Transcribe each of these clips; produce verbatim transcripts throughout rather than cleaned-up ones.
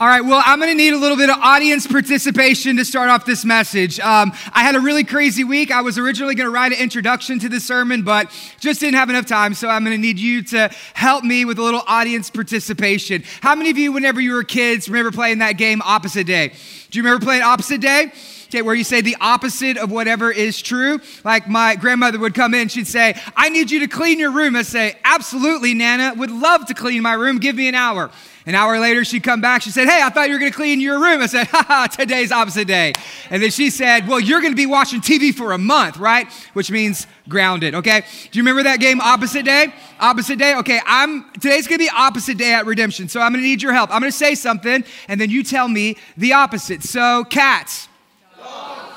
All right, well, I'm going to need a little bit of audience participation to start off this message. Um, I had a really crazy week. I was originally going to write an introduction to this sermon, but just didn't have enough time, so I'm going to need you to help me with a little audience participation. How many of you, whenever you were kids, remember playing that game Opposite Day? Do you remember playing Opposite Day? Okay, where you say the opposite of whatever is true. Like my grandmother would come in, she'd say, I need you to clean your room. I'd say, absolutely, Nana, would love to clean my room. Give me an hour. An hour later, she'd come back. She said, hey, I thought you were going to clean your room. I said, ha ha, today's opposite day. And then she said, well, you're going to be watching T V for a month, right? Which means grounded, okay? Do you remember that game, Opposite Day? Opposite Day? Okay, I'm today's going to be Opposite Day at Redemption, so I'm going to need your help. I'm going to say something, and then you tell me the opposite. So, cats.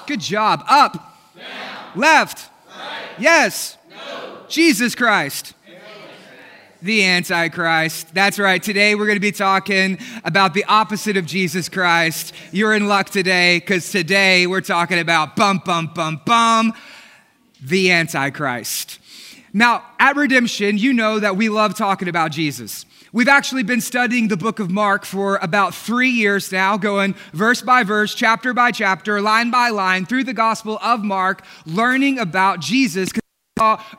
Good job. Up. Down. Left. Right. Yes. No. Jesus Christ. The Antichrist. That's right. Today we're going to be talking about the opposite of Jesus Christ. You're in luck today because today we're talking about bum, bum, bum, bum, the Antichrist. Now, at Redemption, you know that we love talking about Jesus. We've actually been studying the book of Mark for about three years now, going verse by verse, chapter by chapter, line by line, through the gospel of Mark, learning about Jesus.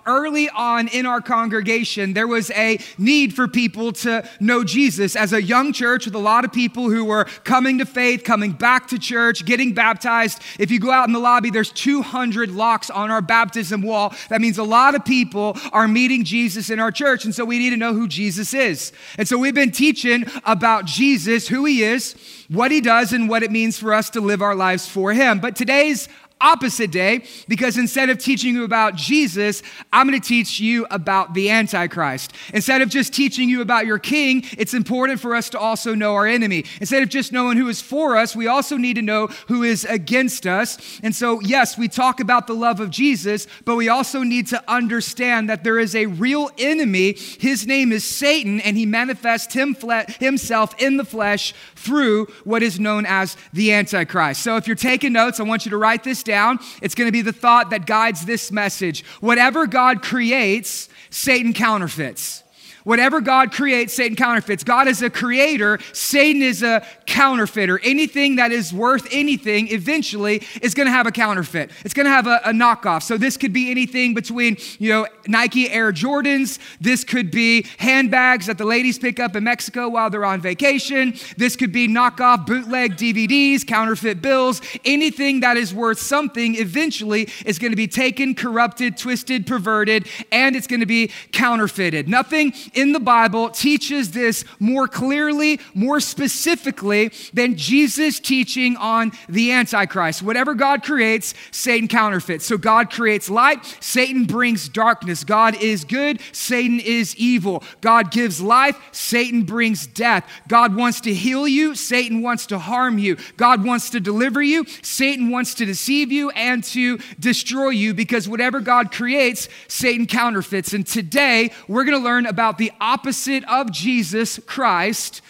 Early on in our congregation, there was a need for people to know Jesus. As a young church with a lot of people who were coming to faith, coming back to church, getting baptized, if you go out in the lobby, there's two hundred locks on our baptism wall. That means a lot of people are meeting Jesus in our church, and so we need to know who Jesus is. And so we've been teaching about Jesus, who he is, what he does, and what it means for us to live our lives for him. But today's Opposite Day, because instead of teaching you about Jesus, I'm going to teach you about the Antichrist. Instead of just teaching you about your king, it's important for us to also know our enemy. Instead of just knowing who is for us, we also need to know who is against us. And so, yes, we talk about the love of Jesus, but we also need to understand that there is a real enemy. His name is Satan, and he manifests him fle- himself in the flesh through what is known as the Antichrist. So if you're taking notes, I want you to write this down. Down, it's going to be the thought that guides this message. Whatever God creates, Satan counterfeits. Whatever God creates, Satan counterfeits. God is a creator. Satan is a counterfeiter. Anything that is worth anything eventually is going to have a counterfeit. It's going to have a, a knockoff. So this could be anything between, you know, Nike Air Jordans. This could be handbags that the ladies pick up in Mexico while they're on vacation. This could be knockoff bootleg D V Ds, counterfeit bills. Anything that is worth something eventually is going to be taken, corrupted, twisted, perverted, and it's going to be counterfeited. Nothing in the Bible teaches this more clearly, more specifically than Jesus' teaching on the Antichrist. Whatever God creates, Satan counterfeits. So God creates light, Satan brings darkness. God is good, Satan is evil. God gives life, Satan brings death. God wants to heal you, Satan wants to harm you. God wants to deliver you, Satan wants to deceive you and to destroy you, because whatever God creates, Satan counterfeits. And today, we're going to learn about the the opposite of Jesus Christ.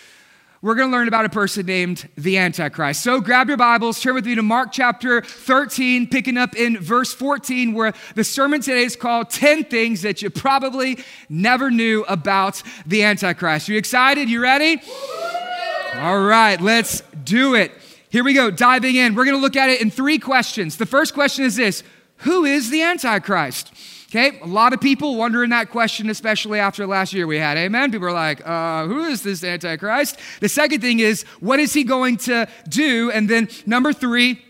We're going to learn about a person named the Antichrist. So grab your Bibles, turn with me to Mark chapter thirteen, picking up in verse fourteen, where the sermon today is called ten Things That You Probably Never Knew About the Antichrist. You excited? You ready? All right, let's do it. Here we go, diving in. We're going to look at it in three questions. The first question is this: who is the Antichrist? Okay, a lot of people wondering that question, especially after last year we had, amen? People are like, uh, who is this Antichrist? The second thing is, what is he going to do? And then number three,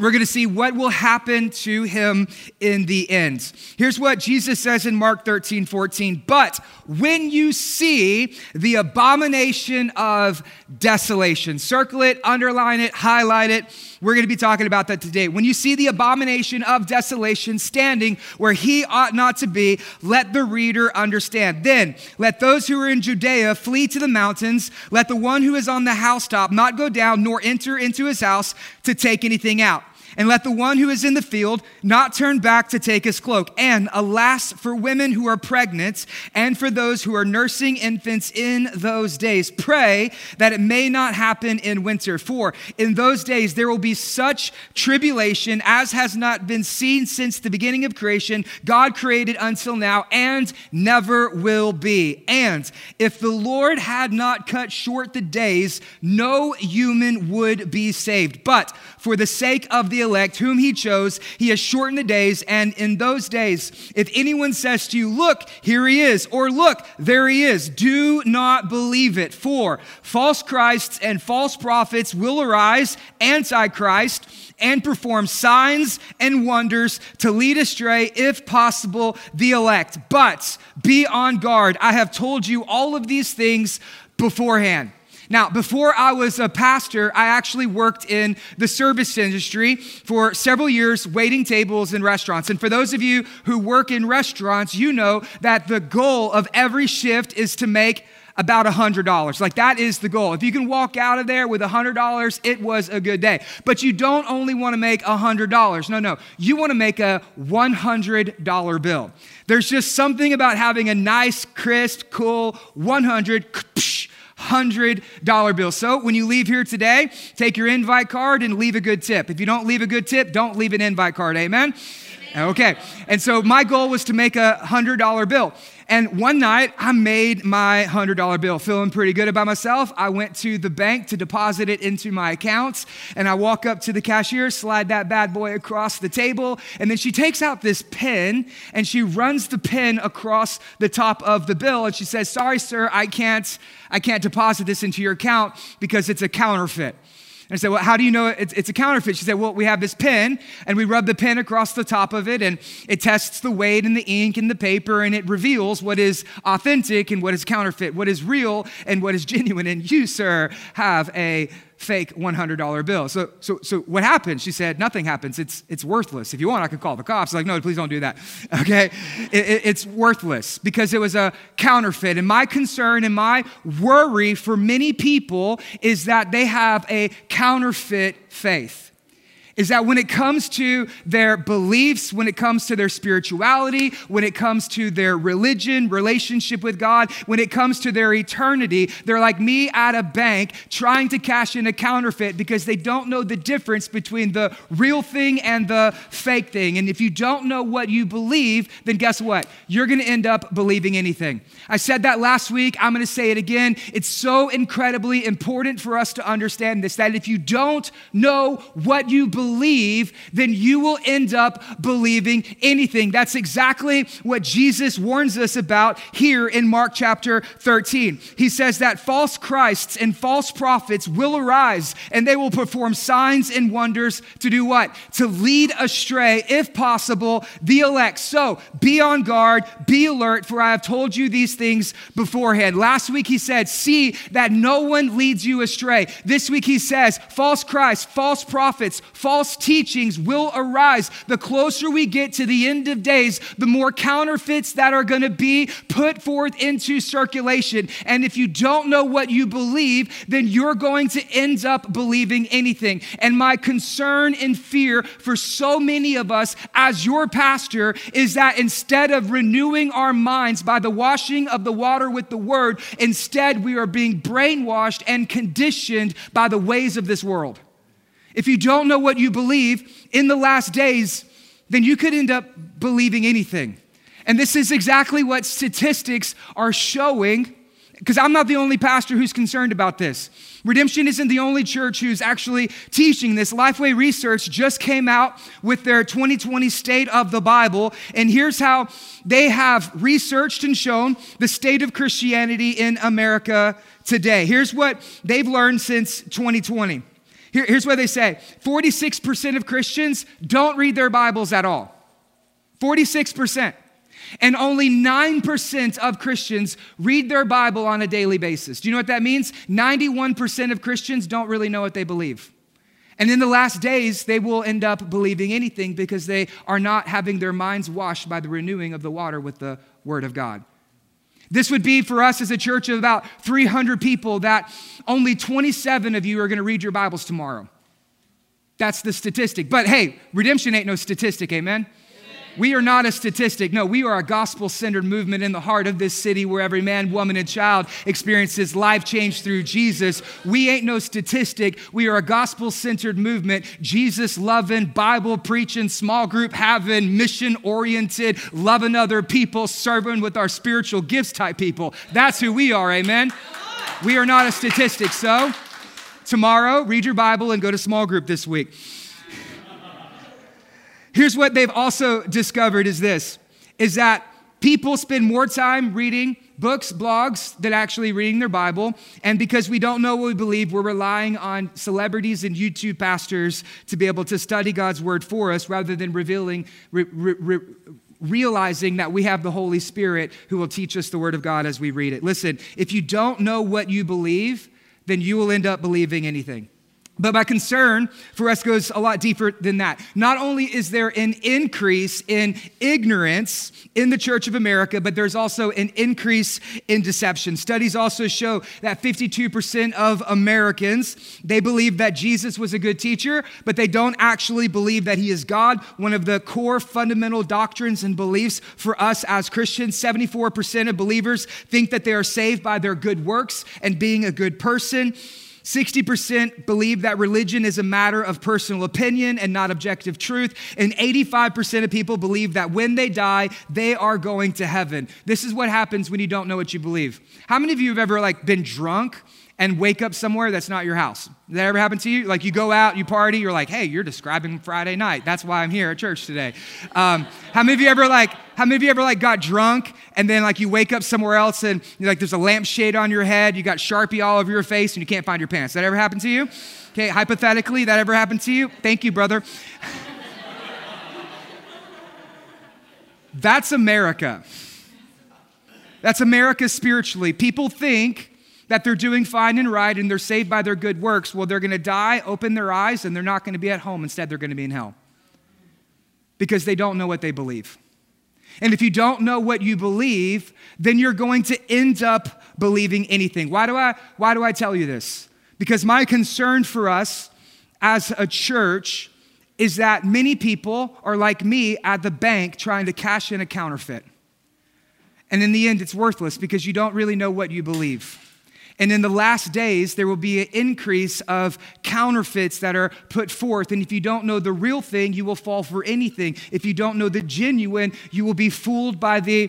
we're going to see what will happen to him in the end. Here's what Jesus says in Mark thirteen, fourteen. But when you see the abomination of desolation, circle it, underline it, highlight it. We're going to be talking about that today. When you see the abomination of desolation standing where he ought not to be, let the reader understand. Then let those who are in Judea flee to the mountains. Let the one who is on the housetop not go down nor enter into his house to take anything out. And let the one who is in the field not turn back to take his cloak. And alas for women who are pregnant and for those who are nursing infants in those days. Pray that it may not happen in winter. For in those days there will be such tribulation as has not been seen since the beginning of creation, God created until now, and never will be. And if the Lord had not cut short the days, no human would be saved. But for the sake of the elect whom he chose, he has shortened the days. And in those days, if anyone says to you, look, here he is, or look, there he is, do not believe it. For false Christs and false prophets will arise, antichrist, and perform signs and wonders to lead astray, if possible, the elect. But be on guard. I have told you all of these things beforehand. Now, before I was a pastor, I actually worked in the service industry for several years, waiting tables in restaurants. And for those of you who work in restaurants, you know that the goal of every shift is to make about one hundred dollars. Like, that is the goal. If you can walk out of there with one hundred dollars, it was a good day. But you don't only want to make one hundred dollars. No, no. You want to make a one hundred dollar bill. There's just something about having a nice, crisp, cool one hundred dollar bill. So when you leave here today, take your invite card and leave a good tip. If you don't leave a good tip, don't leave an invite card. Amen? Amen. Okay. And so my goal was to make a one hundred dollar bill. And one night, I made my one hundred dollar bill, feeling pretty good about myself. I went to the bank to deposit it into my account, and I walk up to the cashier, slide that bad boy across the table, and then she takes out this pen, and she runs the pen across the top of the bill, and she says, sorry, sir, I can't, I can't deposit this into your account because it's a counterfeit. And I said, well, how do you know it's, it's a counterfeit? She said, well, we have this pen, and we rub the pen across the top of it, and it tests the weight and the ink and the paper, and it reveals what is authentic and what is counterfeit, what is real and what is genuine. And you, sir, have a fake one hundred dollar bill. So, so, so what happened? She said, nothing happens. It's, it's worthless. If you want, I can call the cops. I'm like, no, please don't do that. Okay. It, it, it's worthless because it was a counterfeit. And my concern and my worry for many people is that they have a counterfeit faith. Is that when it comes to their beliefs, when it comes to their spirituality, when it comes to their religion, relationship with God, when it comes to their eternity, they're like me at a bank trying to cash in a counterfeit because they don't know the difference between the real thing and the fake thing. And if you don't know what you believe, then guess what? You're going to end up believing anything. I said that last week. I'm going to say it again. It's so incredibly important for us to understand this, that if you don't know what you believe, believe, then you will end up believing anything. That's exactly what Jesus warns us about here in Mark chapter thirteen. He says that false Christs and false prophets will arise, and they will perform signs and wonders to do what? To lead astray, if possible, the elect. So be on guard, be alert, for I have told you these things beforehand. Last week he said, see that no one leads you astray. This week he says, false Christs, false prophets, false False teachings will arise. The closer we get to the end of days, the more counterfeits that are going to be put forth into circulation. And if you don't know what you believe, then you're going to end up believing anything. And my concern and fear for so many of us as your pastor is that instead of renewing our minds by the washing of the water with the word, instead we are being brainwashed and conditioned by the ways of this world. If you don't know what you believe in the last days, then you could end up believing anything. And this is exactly what statistics are showing, because I'm not the only pastor who's concerned about this. Redemption isn't the only church who's actually teaching this. Lifeway Research just came out with their twenty twenty State of the Bible, and here's how they have researched and shown the state of Christianity in America today. Here's what they've learned since twenty twenty. Here's what they say. forty-six percent of Christians don't read their Bibles at all. forty-six percent. And only nine percent of Christians read their Bible on a daily basis. Do you know what that means? ninety-one percent of Christians don't really know what they believe. And in the last days, they will end up believing anything because they are not having their minds washed by the renewing of the water with the Word of God. This would be for us as a church of about three hundred people that only twenty-seven of you are going to read your Bibles tomorrow. That's the statistic. But hey, redemption ain't no statistic, amen? We are not a statistic. No, we are a gospel-centered movement in the heart of this city where every man, woman, and child experiences life change through Jesus. We ain't no statistic. We are a gospel-centered movement, Jesus-loving, Bible-preaching, small group having, mission-oriented, loving other people, serving with our spiritual gifts type people. That's who we are, amen? We are not a statistic. So tomorrow, read your Bible and go to small group this week. Here's what they've also discovered is this, is that people spend more time reading books, blogs, than actually reading their Bible. And because we don't know what we believe, we're relying on celebrities and YouTube pastors to be able to study God's word for us rather than revealing, re, re, re, realizing that we have the Holy Spirit who will teach us the word of God as we read it. Listen, if you don't know what you believe, then you will end up believing anything. But my concern for us goes a lot deeper than that. Not only is there an increase in ignorance in the Church of America, but there's also an increase in deception. Studies also show that fifty-two percent of Americans, they believe that Jesus was a good teacher, but they don't actually believe that he is God. One of the core fundamental doctrines and beliefs for us as Christians, seventy-four percent of believers think that they are saved by their good works and being a good person. sixty percent believe that religion is a matter of personal opinion and not objective truth. And eighty-five percent of people believe that when they die, they are going to heaven. This is what happens when you don't know what you believe. How many of you have ever like been drunk and wake up somewhere that's not your house? Did that ever happen to you? Like you go out, you party, you're like, hey, you're describing Friday night. That's why I'm here at church today. Um, how many of you ever like, how many of you ever like got drunk and then like you wake up somewhere else and you're like there's a lampshade on your head, you got Sharpie all over your face and you can't find your pants. Did that ever happen to you? Okay, hypothetically, that ever happened to you? Thank you, brother. That's America. That's America spiritually. People think that they're doing fine and right and they're saved by their good works. Well, they're going to die, open their eyes, and they're not going to be at home. Instead, they're going to be in hell because they don't know what they believe. And if you don't know what you believe, then you're going to end up believing anything. Why do I, why do I tell you this? Because my concern for us as a church is that many people are like me at the bank trying to cash in a counterfeit. And in the end, it's worthless because you don't really know what you believe. And in the last days, there will be an increase of counterfeits that are put forth. And if you don't know the real thing, you will fall for anything. If you don't know the genuine, you will be fooled by the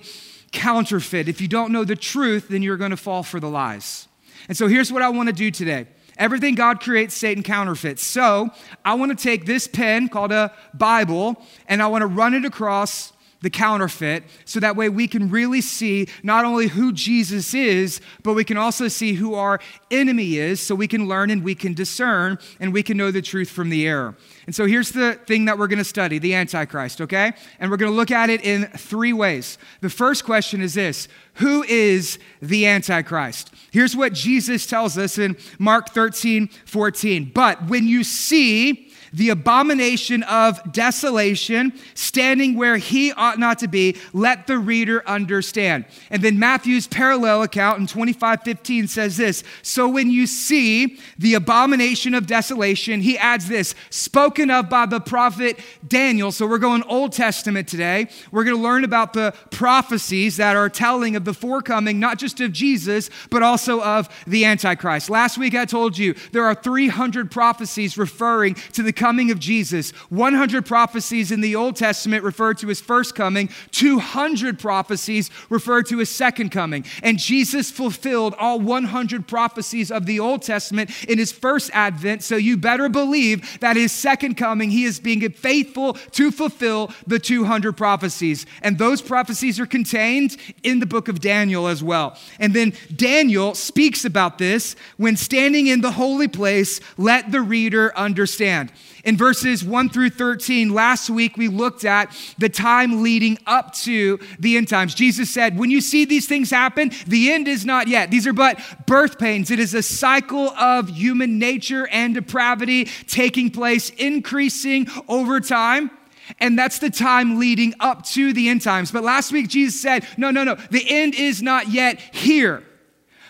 counterfeit. If you don't know the truth, then you're going to fall for the lies. And so here's what I want to do today. Everything God creates, Satan counterfeits. So I want to take this pen called a Bible, and I want to run it across the counterfeit, so that way we can really see not only who Jesus is, but we can also see who our enemy is, so we can learn and we can discern and we can know the truth from the error. And so here's the thing that we're going to study, the Antichrist, okay? And we're going to look at it in three ways. The first question is this: who is the Antichrist? Here's what Jesus tells us in Mark thirteen fourteen. But when you see the abomination of desolation, standing where he ought not to be, let the reader understand. And then Matthew's parallel account in twenty-five fifteen says this: so when you see the abomination of desolation, he adds this, spoken of by the prophet Daniel. So we're going Old Testament today. We're going to learn about the prophecies that are telling of the forecoming, not just of Jesus, but also of the Antichrist. Last week I told you there are three hundred prophecies referring to the coming of Jesus. one hundred prophecies in the Old Testament refer to his first coming. two hundred prophecies refer to his second coming. And Jesus fulfilled all one hundred prophecies of the Old Testament in his first advent. So you better believe that his second coming, he is being faithful to fulfill the two hundred prophecies. And those prophecies are contained in the book of Daniel as well. And then Daniel speaks about this when standing in the holy place, let the reader understand. In verses one through thirteen, last week we looked at the time leading up to the end times. Jesus said, when you see these things happen, the end is not yet. These are but birth pains. It is a cycle of human nature and depravity taking place, increasing over time. And that's the time leading up to the end times. But last week Jesus said, no, no, no, the end is not yet here.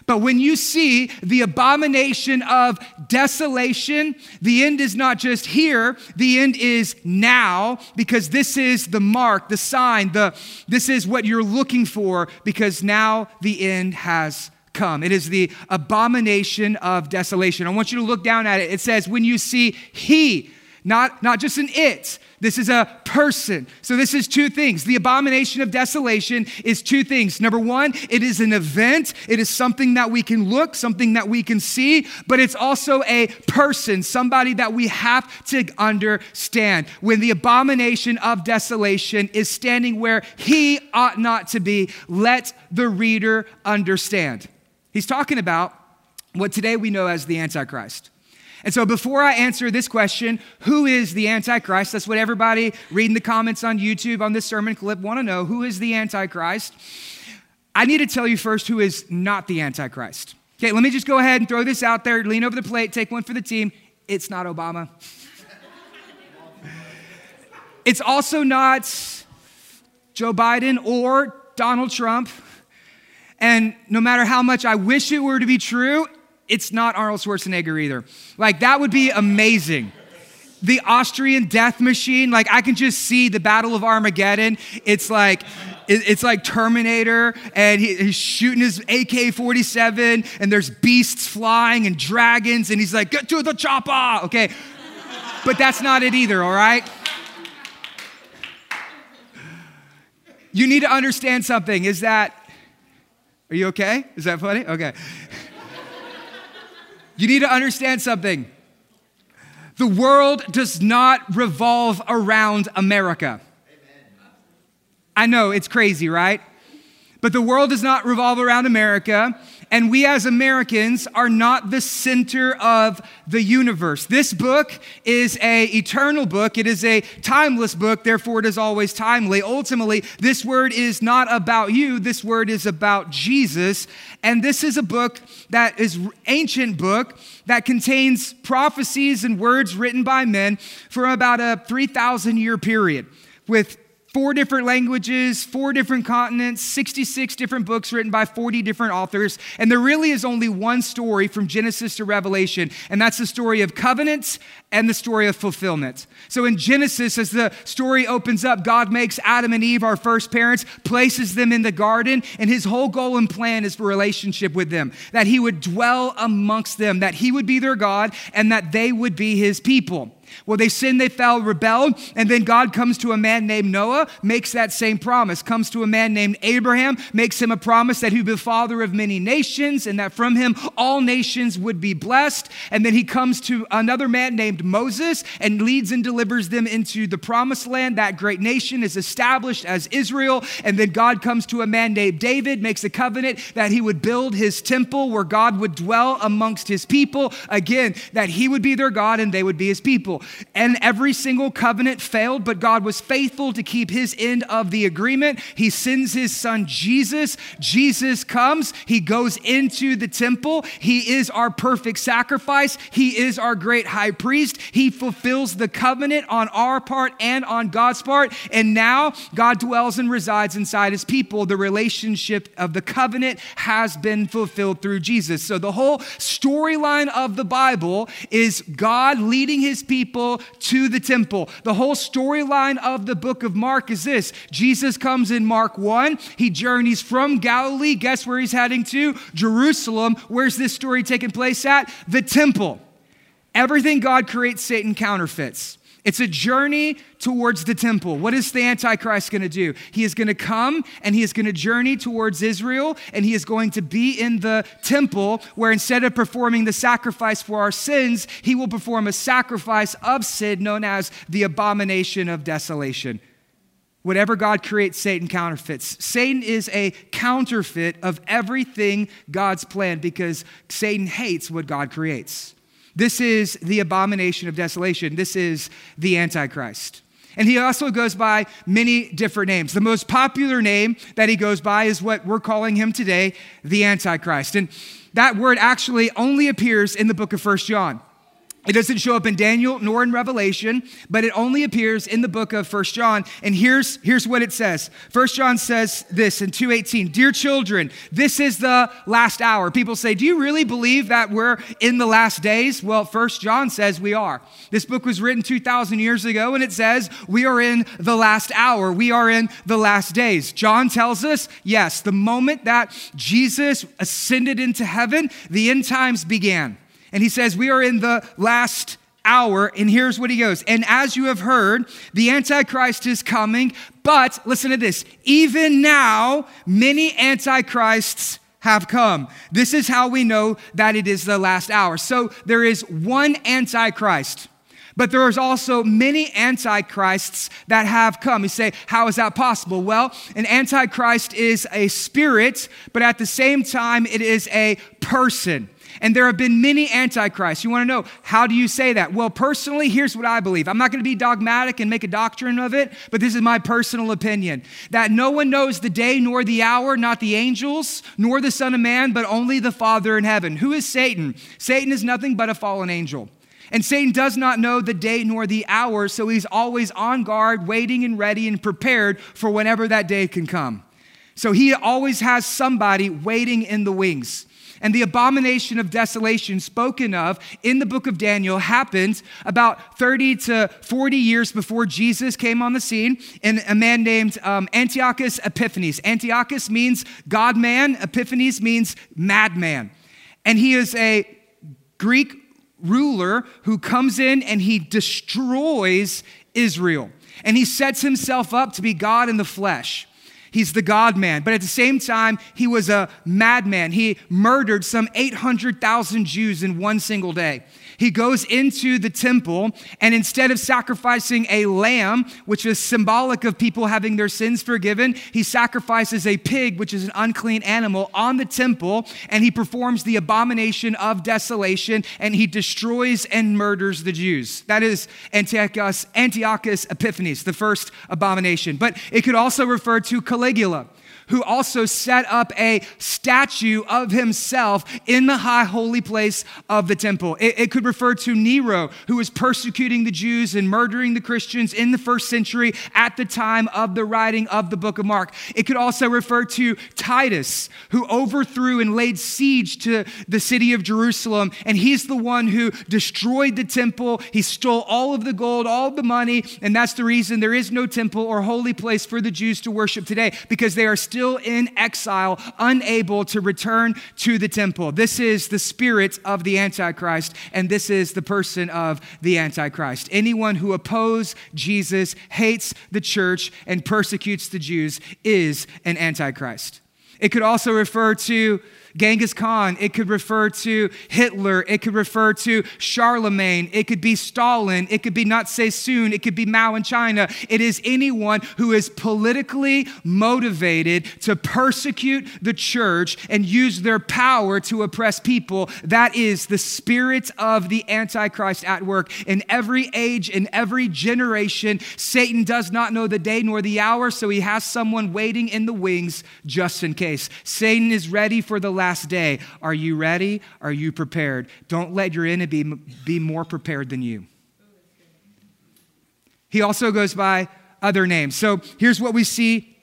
But when you see the abomination of desolation, the end is not just here, the end is now, because this is the mark, the sign, the this is what you're looking for, because now the end has come. It is the abomination of desolation. I want you to look down at it. It says, when you see he, not, not just an it, this is a person. So this is two things. The abomination of desolation is two things. Number one, it is an event. It is something that we can look, something that we can see, but it's also a person, somebody that we have to understand. When the abomination of desolation is standing where he ought not to be, let the reader understand. He's talking about what today we know as the Antichrist. And so before I answer this question, who is the Antichrist? That's what everybody reading the comments on YouTube on this sermon clip want to know. Who is the Antichrist? I need to tell you first who is not the Antichrist. Okay, let me just go ahead and throw this out there. Lean over the plate, take one for the team. It's not Obama. It's also not Joe Biden or Donald Trump. And no matter how much I wish it were to be true, it's not Arnold Schwarzenegger either. Like, that would be amazing. The Austrian death machine, like, I can just see the Battle of Armageddon. It's like, it's like Terminator, and he, he's shooting his A K forty-seven, and there's beasts flying and dragons, and he's like, get to the chopper, okay? But that's not it either, all right? You need to understand something. Is that, are you okay? Is that funny? Okay. You need to understand something. The world does not revolve around America. Amen. I know, it's crazy, right? But the world does not revolve around America, and we as Americans are not the center of the universe. This book is an eternal book. It is a timeless book, therefore it is always timely. Ultimately, this word is not about you. This word is about Jesus. And this is a book that is an ancient book that contains prophecies and words written by men for about a three thousand year period, with Four different languages, four different continents, sixty-six different books written by forty different authors. And there really is only one story from Genesis to Revelation, and that's the story of covenants and the story of fulfillment. So in Genesis, as the story opens up, God makes Adam and Eve, our first parents, places them in the garden, and his whole goal and plan is for relationship with them, that he would dwell amongst them, that he would be their God, and that they would be his people. Well, they sinned, they fell, rebelled, and then God comes to a man named Noah, makes that same promise, comes to a man named Abraham, makes him a promise that he would be the father of many nations and that from him all nations would be blessed. And then he comes to another man named Moses and leads and delivers them into the promised land. That great nation is established as Israel. And then God comes to a man named David, makes a covenant that he would build his temple where God would dwell amongst his people. Again, that he would be their God and they would be his people. And every single covenant failed, but God was faithful to keep his end of the agreement. He sends his son Jesus. Jesus comes. He goes into the temple. He is our perfect sacrifice. He is our great high priest. He fulfills the covenant on our part and on God's part. And now God dwells and resides inside his people. The relationship of the covenant has been fulfilled through Jesus. So the whole storyline of the Bible is God leading his people People to the temple. The whole storyline of the book of Mark is this. Jesus comes in Mark one. He journeys from Galilee. Guess where he's heading to? Jerusalem. Where's this story taking place at? The temple. Everything God creates, Satan counterfeits. It's a journey towards the temple. What is the Antichrist going to do? He is going to come and he is going to journey towards Israel, and he is going to be in the temple where instead of performing the sacrifice for our sins, he will perform a sacrifice of sin known as the abomination of desolation. Whatever God creates, Satan counterfeits. Satan is a counterfeit of everything God's planned because Satan hates what God creates. This is the abomination of desolation. This is the Antichrist. And he also goes by many different names. The most popular name that he goes by is what we're calling him today, the Antichrist. And that word actually only appears in the book of First John. It doesn't show up in Daniel nor in Revelation, but it only appears in the book of First John. And here's, here's what it says. First John says this in two eighteen, "Dear children, this is the last hour." People say, do you really believe that we're in the last days? Well, First John says we are. This book was written two thousand years ago, and it says we are in the last hour. We are in the last days. John tells us, yes, the moment that Jesus ascended into heaven, the end times began. And he says, we are in the last hour. And here's what he goes. "And as you have heard, the Antichrist is coming. But listen to this. Even now, many Antichrists have come. This is how we know that it is the last hour." So there is one Antichrist, but there is also many antichrists that have come. You say, how is that possible? Well, an antichrist is a spirit, but at the same time, it is a person. And there have been many antichrists. You want to know, how do you say that? Well, personally, here's what I believe. I'm not going to be dogmatic and make a doctrine of it, but this is my personal opinion. That no one knows the day nor the hour, not the angels, nor the Son of Man, but only the Father in heaven. Who is Satan? Satan is nothing but a fallen angel. And Satan does not know the day nor the hour, so he's always on guard, waiting and ready and prepared for whenever that day can come. So he always has somebody waiting in the wings. And the abomination of desolation spoken of in the book of Daniel happened about thirty to forty years before Jesus came on the scene, and a man named um, Antiochus Epiphanes. Antiochus means God-man. Epiphanes means madman. And he is a Greek ruler who comes in and he destroys Israel. And he sets himself up to be God in the flesh. He's the God-man. But at the same time, he was a madman. He murdered some eight hundred thousand Jews in one single day. He goes into the temple, and instead of sacrificing a lamb, which is symbolic of people having their sins forgiven, he sacrifices a pig, which is an unclean animal, on the temple, and he performs the abomination of desolation, and he destroys and murders the Jews. That is Antiochus, Antiochus Epiphanes, the first abomination. But it could also refer to Caligula, who also set up a statue of himself in the high holy place of the temple. It, it could refer to Nero, who was persecuting the Jews and murdering the Christians in the first century at the time of the writing of the book of Mark. It could also refer to Titus, who overthrew and laid siege to the city of Jerusalem. And he's the one who destroyed the temple. He stole all of the gold, all of the money. And that's the reason there is no temple or holy place for the Jews to worship today, because they are still still in exile, unable to return to the temple. This is the spirit of the Antichrist, and this is the person of the Antichrist. Anyone who opposes Jesus, hates the church, and persecutes the Jews is an Antichrist. It could also refer to Genghis Khan. It could refer to Hitler. It could refer to Charlemagne. It could be Stalin. It could be Nat Zee Soon. It could be Mao in China. It is anyone who is politically motivated to persecute the church and use their power to oppress people. That is the spirit of the Antichrist at work. In every age, in every generation, Satan does not know the day nor the hour, so he has someone waiting in the wings just in case. Satan is ready for the last last day. Are you ready? Are you prepared? Don't let your enemy be more prepared than you. He also goes by other names. So here's what we see,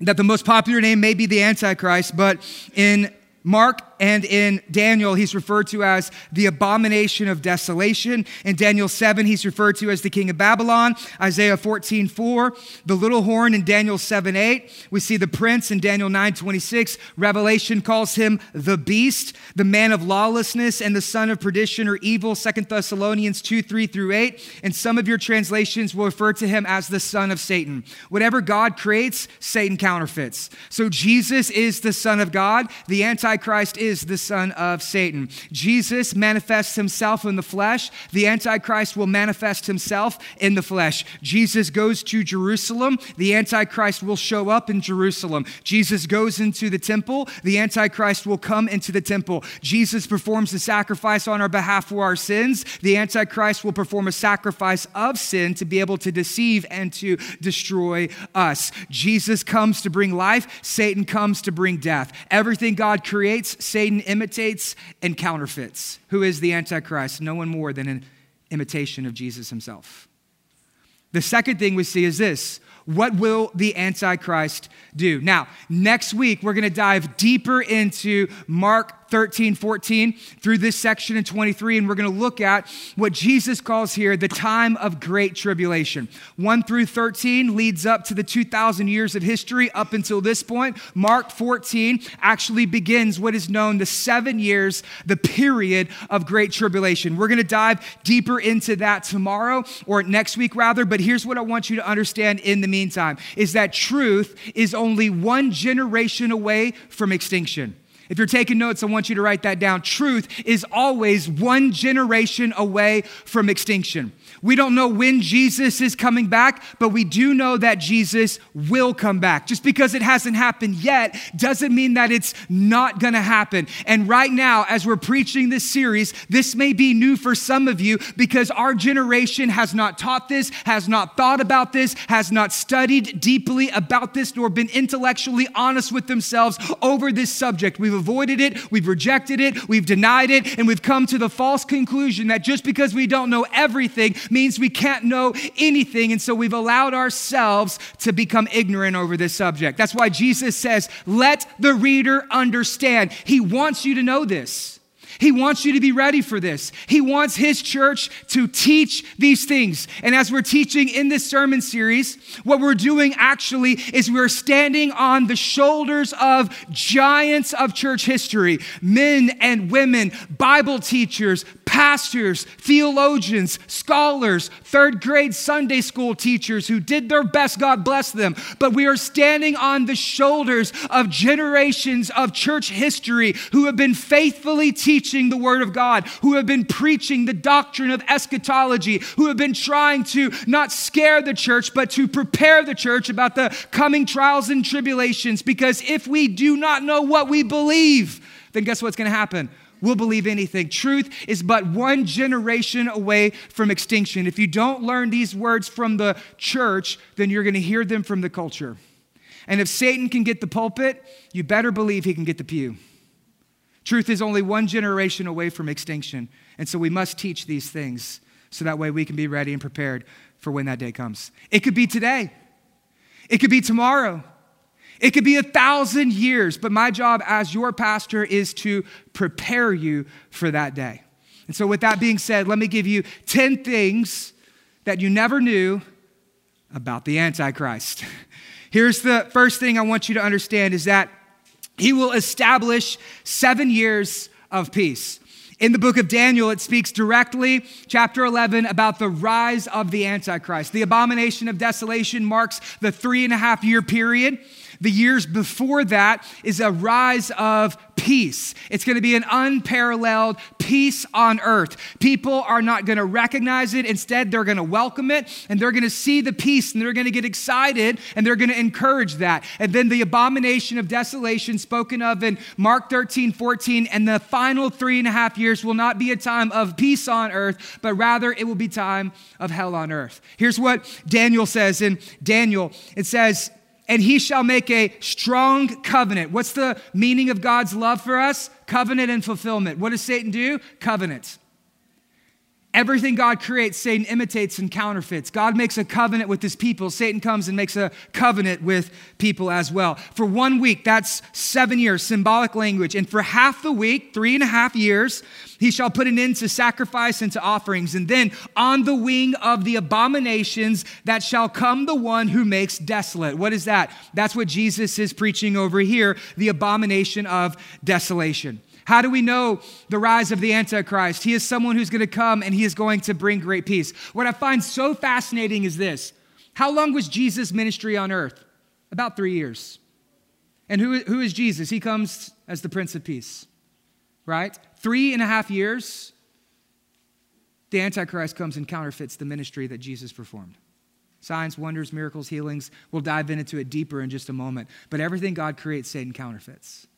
that the most popular name may be the Antichrist, but in Mark and in Daniel, he's referred to as the abomination of desolation. In Daniel seven, he's referred to as the king of Babylon. Isaiah fourteen four, the little horn in Daniel seven eight. We see the prince in Daniel nine twenty-six. Revelation calls him the beast, the man of lawlessness, and the son of perdition or evil, Second Thessalonians two three through eight. And some of your translations will refer to him as the son of Satan. Whatever God creates, Satan counterfeits. So Jesus is the son of God. The Antichrist is is the son of Satan. Jesus manifests himself in the flesh. The Antichrist will manifest himself in the flesh. Jesus goes to Jerusalem. The Antichrist will show up in Jerusalem. Jesus goes into the temple. The Antichrist will come into the temple. Jesus performs the sacrifice on our behalf for our sins. The Antichrist will perform a sacrifice of sin to be able to deceive and to destroy us. Jesus comes to bring life. Satan comes to bring death. Everything God creates, Satan Satan imitates and counterfeits. Who is the Antichrist? No one more than an imitation of Jesus himself. The second thing we see is this. What will the Antichrist do? Now, next week, we're going to dive deeper into Mark thirteen, fourteen through this section in twenty-three, and we're going to look at what Jesus calls here the time of great tribulation. one through thirteen leads up to the two thousand years of history up until this point. Mark fourteen actually begins what is known the seven years, the period of great tribulation. We're going to dive deeper into that tomorrow, or next week rather, but here's what I want you to understand in the meantime, is that truth is only one generation away from extinction. If you're taking notes, I want you to write that down. Truth is always one generation away from extinction. We don't know when Jesus is coming back, but we do know that Jesus will come back. Just because it hasn't happened yet doesn't mean that it's not going to happen. And right now, as we're preaching this series, this may be new for some of you because our generation has not taught this, has not thought about this, has not studied deeply about this, nor been intellectually honest with themselves over this subject. We've avoided it, we've rejected it, we've denied it, and we've come to the false conclusion that just because we don't know everything means we can't know anything, and so we've allowed ourselves to become ignorant over this subject. That's why Jesus says, let the reader understand. He wants you to know this. He wants you to be ready for this. He wants his church to teach these things. And as we're teaching in this sermon series, what we're doing actually is we're standing on the shoulders of giants of church history, men and women, Bible teachers, pastors, theologians, scholars, third grade Sunday school teachers who did their best, God bless them. But we are standing on the shoulders of generations of church history who have been faithfully teaching Teaching the word of God, who have been preaching the doctrine of eschatology, who have been trying to not scare the church, but to prepare the church about the coming trials and tribulations. Because if we do not know what we believe, then guess what's going to happen? We'll believe anything. Truth is but one generation away from extinction. If you don't learn these words from the church, then you're going to hear them from the culture. And if Satan can get the pulpit, you better believe he can get the pew. Truth is only one generation away from extinction. And so we must teach these things so that way we can be ready and prepared for when that day comes. It could be today. It could be tomorrow. It could be a thousand years. But my job as your pastor is to prepare you for that day. And so with that being said, let me give you ten things that you never knew about the Antichrist. Here's the first thing I want you to understand is that he will establish seven years of peace. In the book of Daniel, it speaks directly, chapter eleven, about the rise of the Antichrist. The abomination of desolation marks the three and a half year period. The years before that is a rise of peace. It's going to be an unparalleled peace on earth. People are not going to recognize it. Instead, they're going to welcome it, and they're going to see the peace, and they're going to get excited, and they're going to encourage that. And then the abomination of desolation spoken of in Mark thirteen, fourteen, and the final three and a half years will not be a time of peace on earth, but rather it will be time of hell on earth. Here's what Daniel says in Daniel. It says, and he shall make a strong covenant. What's the meaning of God's love for us? Covenant and fulfillment. What does Satan do? Covenant. Everything God creates, Satan imitates and counterfeits. God makes a covenant with his people. Satan comes and makes a covenant with people as well. For one week, that's seven years, symbolic language. And for half the week, three and a half years, he shall put an end to sacrifice and to offerings. And then on the wing of the abominations that shall come the one who makes desolate. What is that? That's what Jesus is preaching over here, the abomination of desolation. How do we know the rise of the Antichrist? He is someone who's going to come and he is going to bring great peace. What I find so fascinating is this. How long was Jesus' ministry on earth? About three years. And who, who is Jesus? He comes as the Prince of Peace, right? Three and a half years, the Antichrist comes and counterfeits the ministry that Jesus performed. Signs, wonders, miracles, healings. We'll dive into it deeper in just a moment. But everything God creates, Satan counterfeits.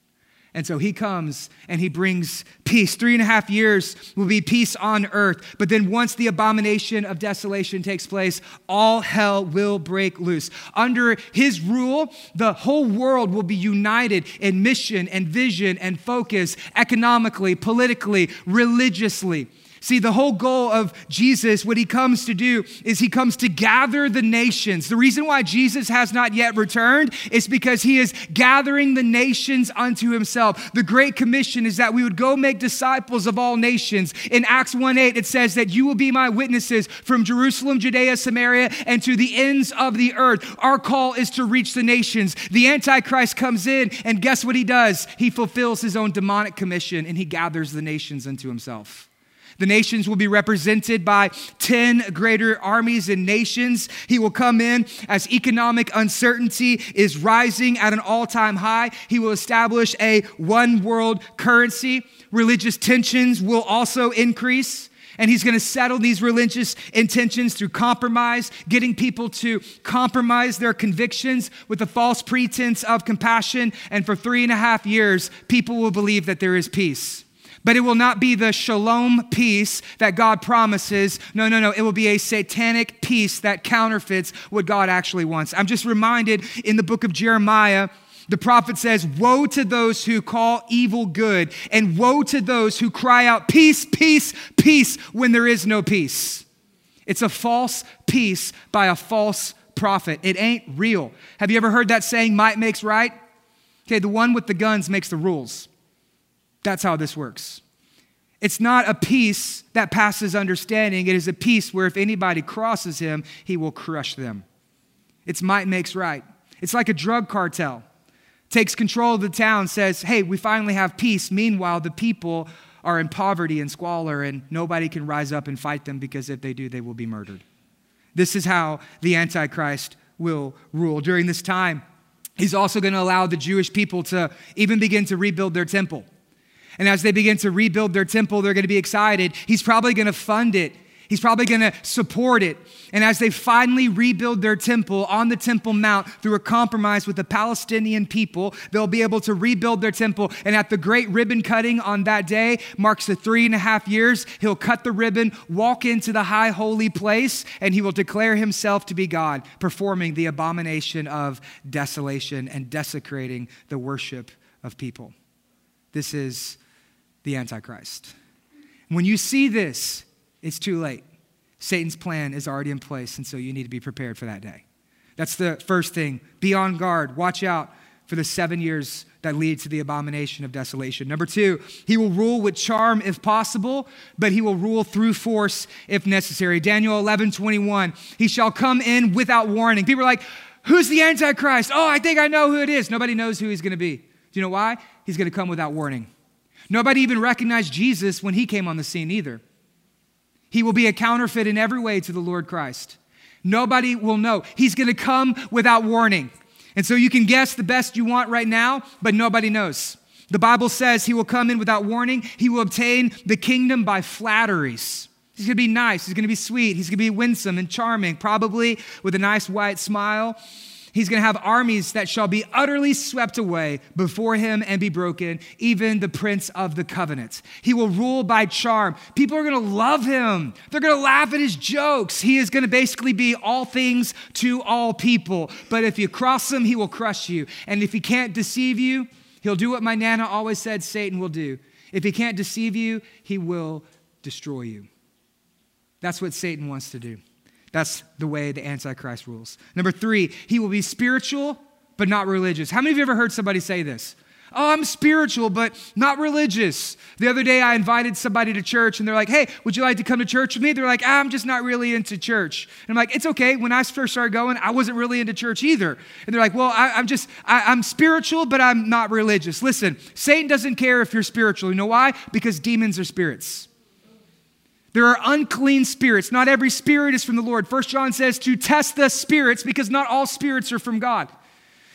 And so he comes and he brings peace. Three and a half years will be peace on earth. But then once the abomination of desolation takes place, all hell will break loose. Under his rule, the whole world will be united in mission and vision and focus, economically, politically, religiously. See, the whole goal of Jesus, what he comes to do is he comes to gather the nations. The reason why Jesus has not yet returned is because he is gathering the nations unto himself. The Great Commission is that we would go make disciples of all nations. In Acts one eight, it says that you will be my witnesses from Jerusalem, Judea, Samaria, and to the ends of the earth. Our call is to reach the nations. The Antichrist comes in, and guess what he does? He fulfills his own demonic commission, and he gathers the nations unto himself. The nations will be represented by ten greater armies and nations. He will come in as economic uncertainty is rising at an all-time high. He will establish a one-world currency. Religious tensions will also increase. And he's going to settle these religious intentions through compromise, getting people to compromise their convictions with a false pretense of compassion. And for three and a half years, people will believe that there is peace. But it will not be the shalom peace that God promises. No, no, no. It will be a satanic peace that counterfeits what God actually wants. I'm just reminded in the book of Jeremiah, the prophet says, woe to those who call evil good, and woe to those who cry out, peace, peace, peace, when there is no peace. It's a false peace by a false prophet. It ain't real. Have you ever heard that saying, might makes right? Okay, the one with the guns makes the rules. That's how this works. It's not a peace that passes understanding. It is a peace where if anybody crosses him, he will crush them. It's might makes right. It's like a drug cartel. Takes control of the town, says, hey, we finally have peace. Meanwhile, the people are in poverty and squalor, and nobody can rise up and fight them because if they do, they will be murdered. This is how the Antichrist will rule. During this time, he's also going to allow the Jewish people to even begin to rebuild their temple. And as they begin to rebuild their temple, they're going to be excited. He's probably going to fund it. He's probably going to support it. And as they finally rebuild their temple on the Temple Mount through a compromise with the Palestinian people, they'll be able to rebuild their temple. And at the great ribbon cutting on that day, marks the three and a half years, he'll cut the ribbon, walk into the high holy place, and he will declare himself to be God, performing the abomination of desolation and desecrating the worship of people. This is the Antichrist. When you see this, it's too late. Satan's plan is already in place, and so you need to be prepared for that day. That's the first thing. Be on guard. Watch out for the seven years that lead to the abomination of desolation. Number two, he will rule with charm if possible, but he will rule through force if necessary. Daniel eleven twenty-one, he shall come in without warning. People are like, who's the Antichrist? Oh, I think I know who it is. Nobody knows who he's going to be. Do you know why? He's going to come without warning. Nobody even recognized Jesus when he came on the scene either. He will be a counterfeit in every way to the Lord Christ. Nobody will know. He's going to come without warning. And so you can guess the best you want right now, but nobody knows. The Bible says he will come in without warning. He will obtain the kingdom by flatteries. He's going to be nice. He's going to be sweet. He's going to be winsome and charming, probably with a nice white smile. He's going to have armies that shall be utterly swept away before him and be broken, even the prince of the covenant. He will rule by charm. People are going to love him. They're going to laugh at his jokes. He is going to basically be all things to all people. But if you cross him, he will crush you. And if he can't deceive you, he'll do what my Nana always said Satan will do. If he can't deceive you, he will destroy you. That's what Satan wants to do. That's the way the Antichrist rules. Number three, he will be spiritual, but not religious. How many of you ever heard somebody say this? Oh, I'm spiritual, but not religious. The other day, I invited somebody to church, and they're like, hey, would you like to come to church with me? They're like, ah, I'm just not really into church. And I'm like, it's okay. When I first started going, I wasn't really into church either. And they're like, well, I, I'm just, I, I'm spiritual, but I'm not religious. Listen, Satan doesn't care if you're spiritual. You know why? Because demons are spirits. There are unclean spirits. Not every spirit is from the Lord. First John says to test the spirits because not all spirits are from God.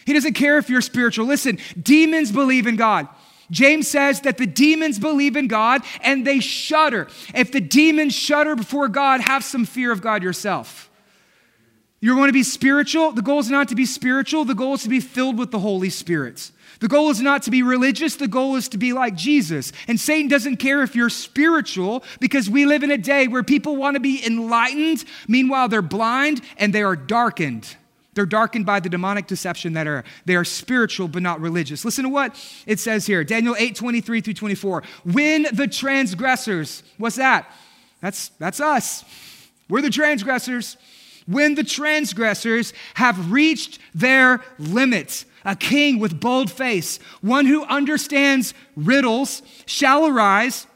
He doesn't care if you're spiritual. Listen, demons believe in God. James says that the demons believe in God and they shudder. If the demons shudder before God, have some fear of God yourself. You're going to be spiritual. The goal is not to be spiritual. The goal is to be filled with the Holy Spirit. The goal is not to be religious. The goal is to be like Jesus. And Satan doesn't care if you're spiritual, because we live in a day where people want to be enlightened. Meanwhile, they're blind and they are darkened. They're darkened by the demonic deception that are, they are spiritual but not religious. Listen to what it says here. Daniel eight, twenty-three through twenty-four. When the transgressors, what's that? That's, that's us. We're the transgressors. When the transgressors have reached their limits, a king with bold face, one who understands riddles, shall arise,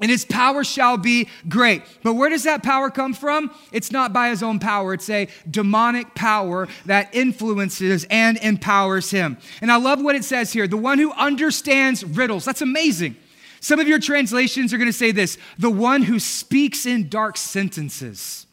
and his power shall be great. But where does that power come from? It's not by his own power. It's a demonic power that influences and empowers him. And I love what it says here. The one who understands riddles. That's amazing. Some of your translations are going to say this: the one who speaks in dark sentences.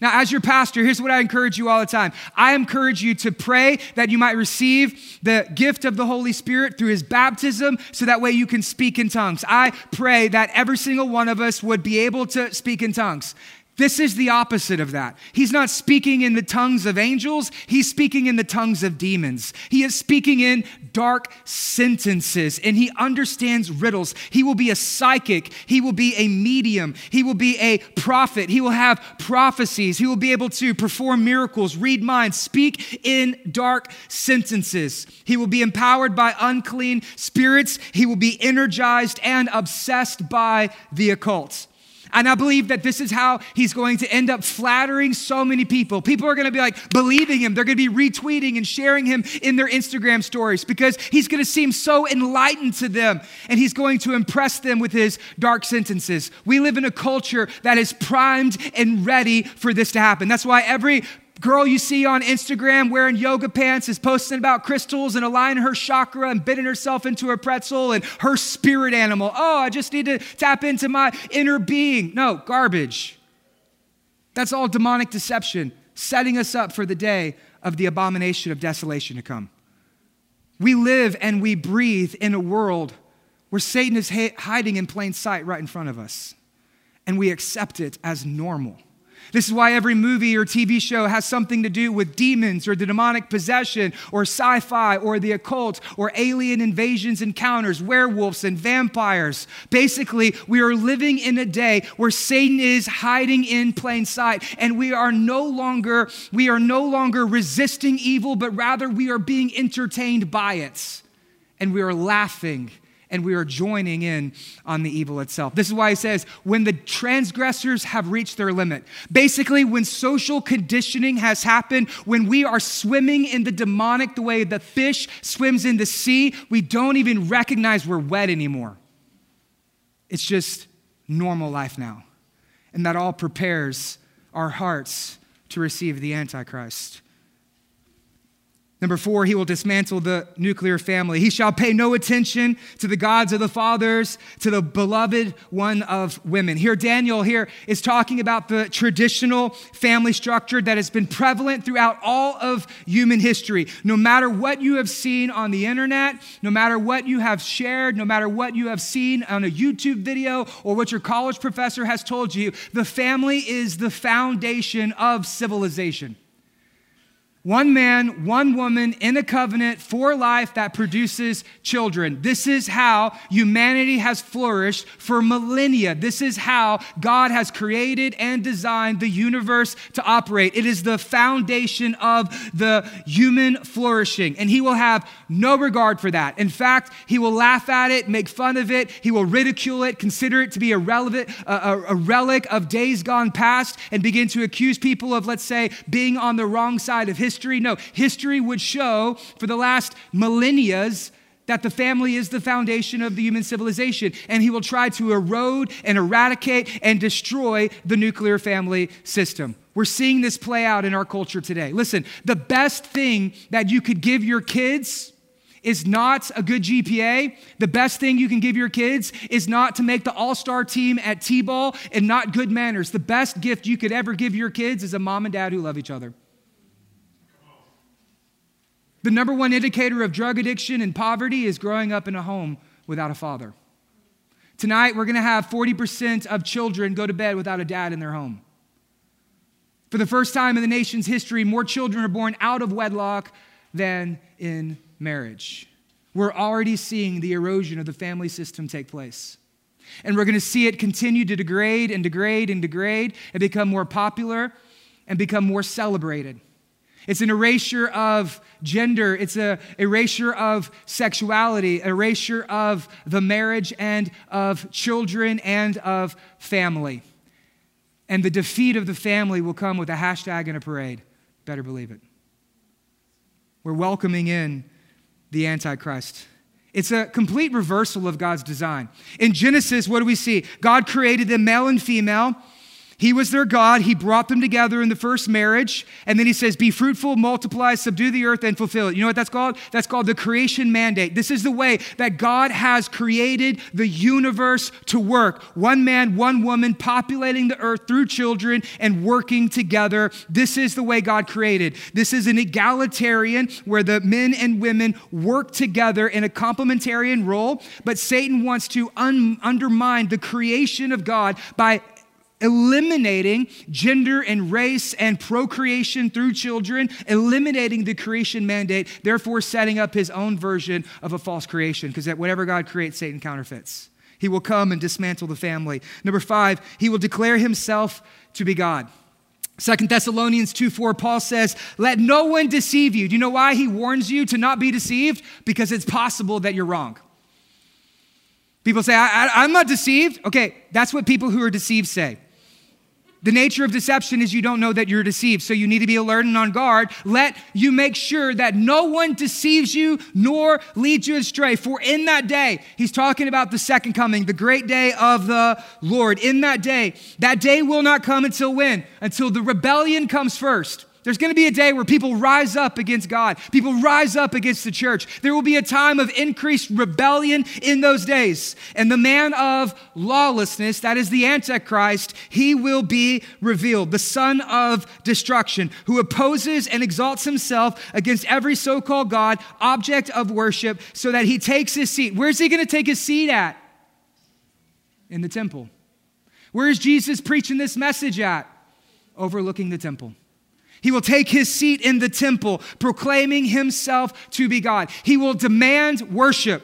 Now, as your pastor, here's what I encourage you all the time. I encourage you to pray that you might receive the gift of the Holy Spirit through his baptism, so that way you can speak in tongues. I pray that every single one of us would be able to speak in tongues. This is the opposite of that. He's not speaking in the tongues of angels. He's speaking in the tongues of demons. He is speaking in dark sentences, and he understands riddles. He will be a psychic. He will be a medium. He will be a prophet. He will have prophecies. He will be able to perform miracles, read minds, speak in dark sentences. He will be empowered by unclean spirits. He will be energized and obsessed by the occult. And I believe that this is how he's going to end up flattering so many people. People are going to be like believing him. They're going to be retweeting and sharing him in their Instagram stories, because he's going to seem so enlightened to them, and he's going to impress them with his dark sentences. We live in a culture that is primed and ready for this to happen. That's why every girl you see on Instagram wearing yoga pants is posting about crystals and aligning her chakra and biting herself into a pretzel and her spirit animal. Oh, I just need to tap into my inner being. No, garbage. That's all demonic deception, setting us up for the day of the abomination of desolation to come. We live and we breathe in a world where Satan is ha- hiding in plain sight right in front of us, and we accept it as normal. This is why every movie or T V show has something to do with demons or the demonic possession or sci-fi or the occult or alien invasions, encounters, werewolves and vampires. Basically, we are living in a day where Satan is hiding in plain sight, and we are no longer, we are no longer resisting evil, but rather we are being entertained by it, and we are laughing and we are joining in on the evil itself. This is why he says, when the transgressors have reached their limit. Basically, when social conditioning has happened, when we are swimming in the demonic the way the fish swims in the sea, we don't even recognize we're wet anymore. It's just normal life now. And that all prepares our hearts to receive the Antichrist. Number four, he will dismantle the nuclear family. He shall pay no attention to the gods of the fathers, to the beloved one of women. Here, Daniel here is talking about the traditional family structure that has been prevalent throughout all of human history. No matter what you have seen on the internet, no matter what you have shared, no matter what you have seen on a YouTube video or what your college professor has told you, the family is the foundation of civilization. One man, one woman in a covenant for life that produces children. This is how humanity has flourished for millennia. This is how God has created and designed the universe to operate. It is the foundation of the human flourishing, and he will have no regard for that. In fact, he will laugh at it, make fun of it. He will ridicule it, consider it to be irrelevant, a, a relic of days gone past, and begin to accuse people of, let's say, being on the wrong side of history. History? No, history would show for the last millennia that the family is the foundation of the human civilization, and he will try to erode and eradicate and destroy the nuclear family system. We're seeing this play out in our culture today. Listen, the best thing that you could give your kids is not a good G P A. The best thing you can give your kids is not to make the all-star team at T-ball and not good manners. The best gift you could ever give your kids is a mom and dad who love each other. The number one indicator of drug addiction and poverty is growing up in a home without a father. Tonight, we're going to have forty percent of children go to bed without a dad in their home. For the first time in the nation's history, more children are born out of wedlock than in marriage. We're already seeing the erosion of the family system take place. And we're going to see it continue to degrade and degrade and degrade and become more popular and become more celebrated. It's an erasure of gender. It's an erasure of sexuality, erasure of the marriage and of children and of family. And the defeat of the family will come with a hashtag and a parade. Better believe it. We're welcoming in the Antichrist. It's a complete reversal of God's design. In Genesis, what do we see? God created them male and female. He was their God. He brought them together in the first marriage. And then he says, be fruitful, multiply, subdue the earth, and fulfill it. You know what that's called? That's called the creation mandate. This is the way that God has created the universe to work. One man, one woman, populating the earth through children and working together. This is the way God created. This is an egalitarian where the men and women work together in a complementarian role. But Satan wants to un- undermine the creation of God by eliminating gender and race and procreation through children, eliminating the creation mandate, therefore setting up his own version of a false creation, because whatever God creates, Satan counterfeits. He will come and dismantle the family. Number five, he will declare himself to be God. Second Thessalonians two four, Paul says, let no one deceive you. Do you know why he warns you to not be deceived? Because it's possible that you're wrong. People say, I, I, I'm not deceived. Okay, that's what people who are deceived say. The nature of deception is you don't know that you're deceived, so you need to be alert and on guard. Let you make sure that no one deceives you nor leads you astray. For in that day, he's talking about the second coming, the great day of the Lord. In that day, that day will not come until when? Until the rebellion comes first. There's going to be a day where people rise up against God. People rise up against the church. There will be a time of increased rebellion in those days. And the man of lawlessness, that is the Antichrist, he will be revealed, the son of destruction, who opposes and exalts himself against every so-called God, object of worship, so that he takes his seat. Where's he going to take his seat at? In the temple. Where is Jesus preaching this message at? Overlooking the temple. He will take his seat in the temple, proclaiming himself to be God. He will demand worship.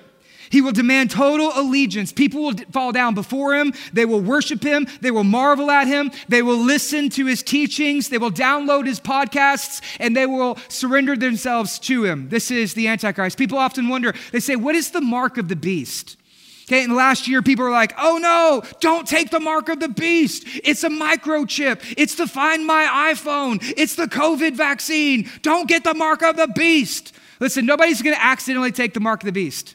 He will demand total allegiance. People will fall down before him. They will worship him. They will marvel at him. They will listen to his teachings. They will download his podcasts, and they will surrender themselves to him. This is the Antichrist. People often wonder, they say, what is the mark of the beast? Okay, and last year people were like, oh no, don't take the mark of the beast. It's a microchip. It's to find my iPhone. It's the COVID vaccine. Don't get the mark of the beast. Listen, nobody's gonna accidentally take the mark of the beast.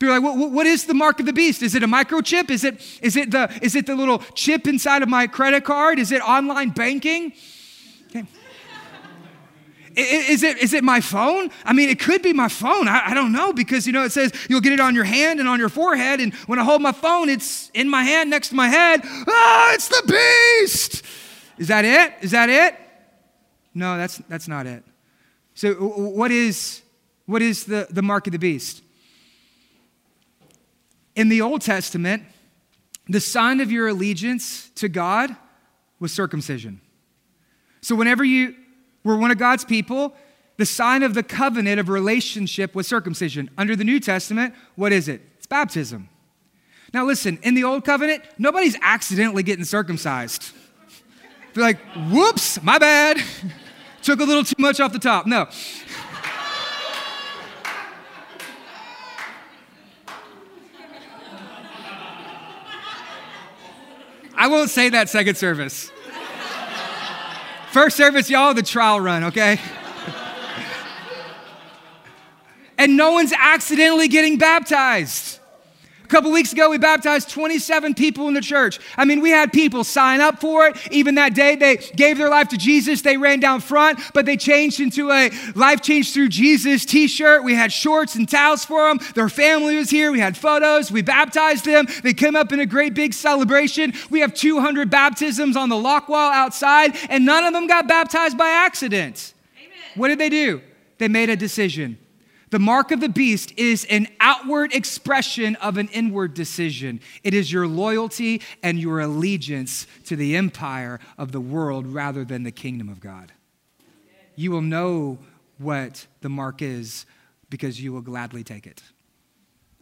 People are like, what, what is the mark of the beast? Is it a microchip? Is it, is it the, is it the little chip inside of my credit card? Is it online banking? Okay. Is it, is it my phone? I mean, it could be my phone. I, I don't know, because, you know, it says you'll get it on your hand and on your forehead. And when I hold my phone, it's in my hand next to my head. Ah, it's the beast. Is that it? Is that it? No, that's that's not it. So what is, what is the, the mark of the beast? In the Old Testament, the sign of your allegiance to God was circumcision. So whenever you... We're one of God's people. The sign of the covenant of relationship was circumcision. Under the New Testament, what is it? It's baptism. Now listen, in the Old Covenant, nobody's accidentally getting circumcised. They're like, whoops, my bad. Took a little too much off the top. No. I won't say that second service. First service, y'all, the trial run, okay? And no one's accidentally getting baptized. A couple weeks ago, we baptized twenty-seven people in the church. I mean, we had people sign up for it. Even that day, they gave their life to Jesus. They ran down front, but they changed into a Life Change Through Jesus t-shirt. We had shorts and towels for them. Their family was here. We had photos. We baptized them. They came up in a great big celebration. We have two hundred baptisms on the lock wall outside, and none of them got baptized by accident. Amen. What did they do? They made a decision. The mark of the beast is an outward expression of an inward decision. It is your loyalty and your allegiance to the empire of the world rather than the kingdom of God. You will know what the mark is because you will gladly take it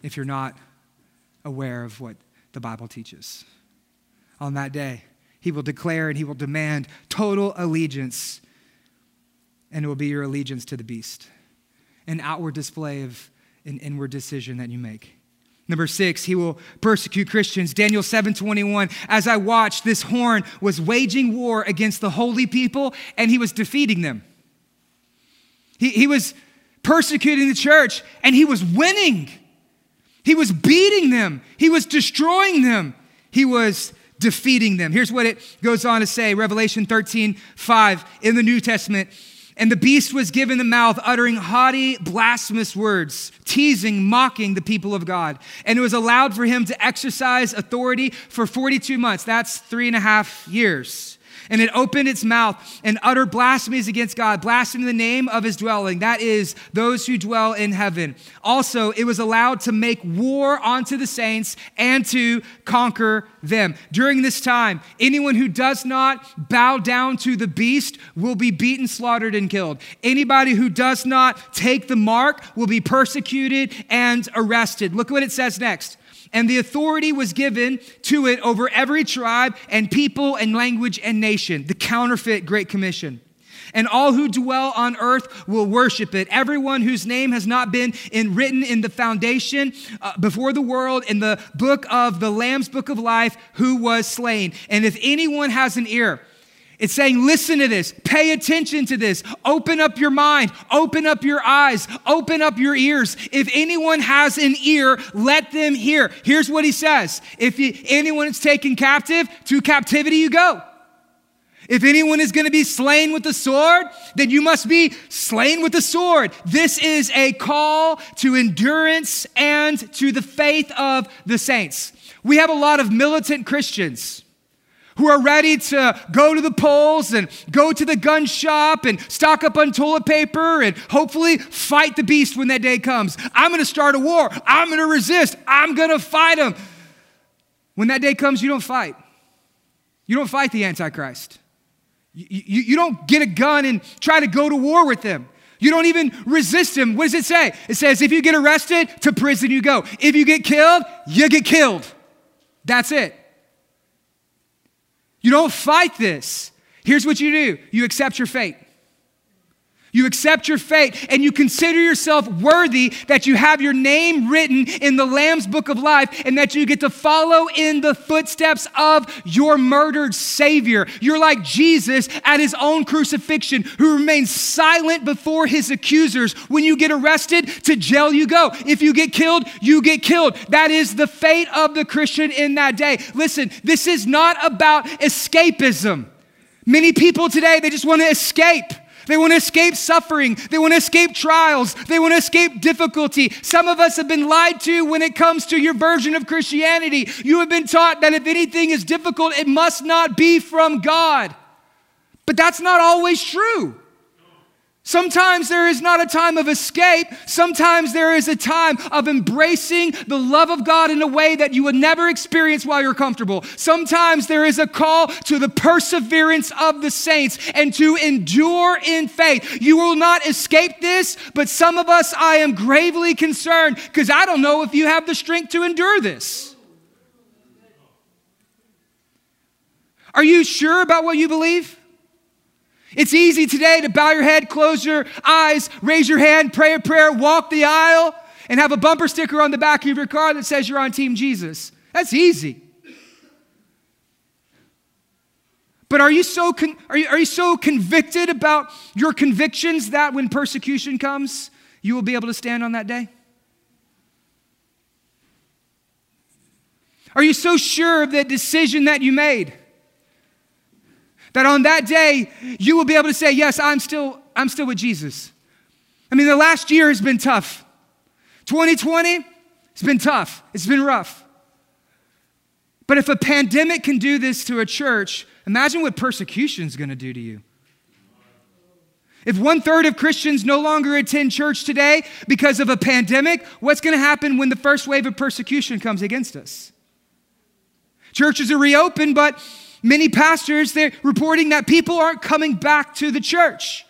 if you're not aware of what the Bible teaches. On that day, he will declare and he will demand total allegiance, and it will be your allegiance to the beast. An outward display of an inward decision that you make. Number six, he will persecute Christians. Daniel seven twenty-one, as I watched, this horn was waging war against the holy people, and he was defeating them. He, he was persecuting the church, and he was winning. He was beating them. He was destroying them. He was defeating them. Here's what it goes on to say, Revelation thirteen five in the New Testament. And the beast was given the mouth, uttering haughty, blasphemous words, teasing, mocking the people of God. And it was allowed for him to exercise authority for forty-two months. That's three and a half years. And it opened its mouth and uttered blasphemies against God, blaspheming the name of his dwelling. That is, those who dwell in heaven. Also, it was allowed to make war onto the saints and to conquer them. During this time, anyone who does not bow down to the beast will be beaten, slaughtered, and killed. Anybody who does not take the mark will be persecuted and arrested. Look what it says next. And the authority was given to it over every tribe and people and language and nation, the counterfeit Great Commission. And all who dwell on earth will worship it. Everyone whose name has not been in, written in the foundation uh, before the world, in the book of the Lamb's Book of Life, who was slain. And if anyone has an ear, it's saying, listen to this, pay attention to this, open up your mind, open up your eyes, open up your ears. If anyone has an ear, let them hear. Here's what he says. If you, anyone is taken captive, to captivity you go. If anyone is going to be slain with the sword, then you must be slain with the sword. This is a call to endurance and to the faith of the saints. We have a lot of militant Christians who are ready to go to the polls and go to the gun shop and stock up on toilet paper and hopefully fight the beast when that day comes. I'm going to start a war. I'm going to resist. I'm going to fight him. When that day comes, you don't fight. You don't fight the Antichrist. You, you, you don't get a gun and try to go to war with him. You don't even resist him. What does it say? It says, if you get arrested, to prison you go. If you get killed, you get killed. That's it. You don't fight this. Here's what you do. You accept your fate. You accept your fate and you consider yourself worthy that you have your name written in the Lamb's Book of Life and that you get to follow in the footsteps of your murdered Savior. You're like Jesus at his own crucifixion, who remains silent before his accusers. When you get arrested, to jail you go. If you get killed, you get killed. That is the fate of the Christian in that day. Listen, this is not about escapism. Many people today, they just want to escape. They want to escape suffering. They want to escape trials. They want to escape difficulty. Some of us have been lied to when it comes to your version of Christianity. You have been taught that if anything is difficult, it must not be from God. But that's not always true. Sometimes there is not a time of escape. Sometimes there is a time of embracing the love of God in a way that you would never experience while you're comfortable. Sometimes there is a call to the perseverance of the saints and to endure in faith. You will not escape this, but some of us, I am gravely concerned because I don't know if you have the strength to endure this. Are you sure about what you believe? It's easy today to bow your head, close your eyes, raise your hand, pray a prayer, walk the aisle, and have a bumper sticker on the back of your car that says you're on Team Jesus. That's easy. But are you so con- are you, are you so convicted about your convictions that when persecution comes, you will be able to stand on that day? Are you so sure of the decision that you made that on that day, you will be able to say, yes, I'm still, I'm still with Jesus? I mean, the last year has been tough. twenty twenty, it's been tough. It's been rough. But if a pandemic can do this to a church, imagine what persecution's gonna do to you. If one-third of Christians no longer attend church today because of a pandemic, what's going to happen when the first wave of persecution comes against us? Churches are reopened, but many pastors, they're reporting that people aren't coming back to the church.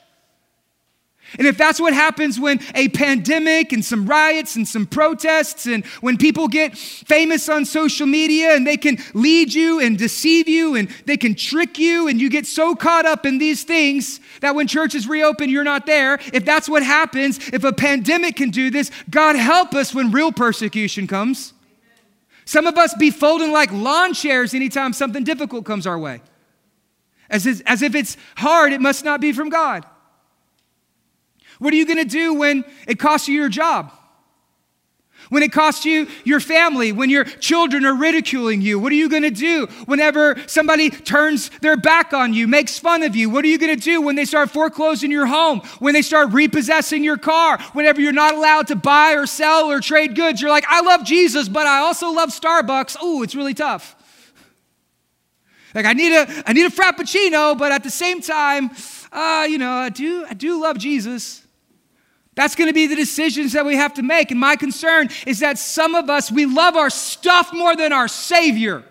And if that's what happens when a pandemic and some riots and some protests and when people get famous on social media and they can lead you and deceive you and they can trick you and you get so caught up in these things that when churches reopen, you're not there. If that's what happens, if a pandemic can do this, God help us when real persecution comes. Some of us be folding like lawn chairs anytime something difficult comes our way. As if, as if it's hard, it must not be from God. What are you going to do when it costs you your job? When it costs you your family? When your children are ridiculing you? What are you going to do whenever somebody turns their back on you, makes fun of you? What are you going to do when they start foreclosing your home? When they start repossessing your car? Whenever you're not allowed to buy or sell or trade goods? You're like, I love Jesus, but I also love Starbucks. Ooh, it's really tough. Like, I need a, I need a Frappuccino, but at the same time, uh, you know, I do, I do love Jesus. That's going to be the decisions that we have to make. And my concern is that some of us, we love our stuff more than our Savior.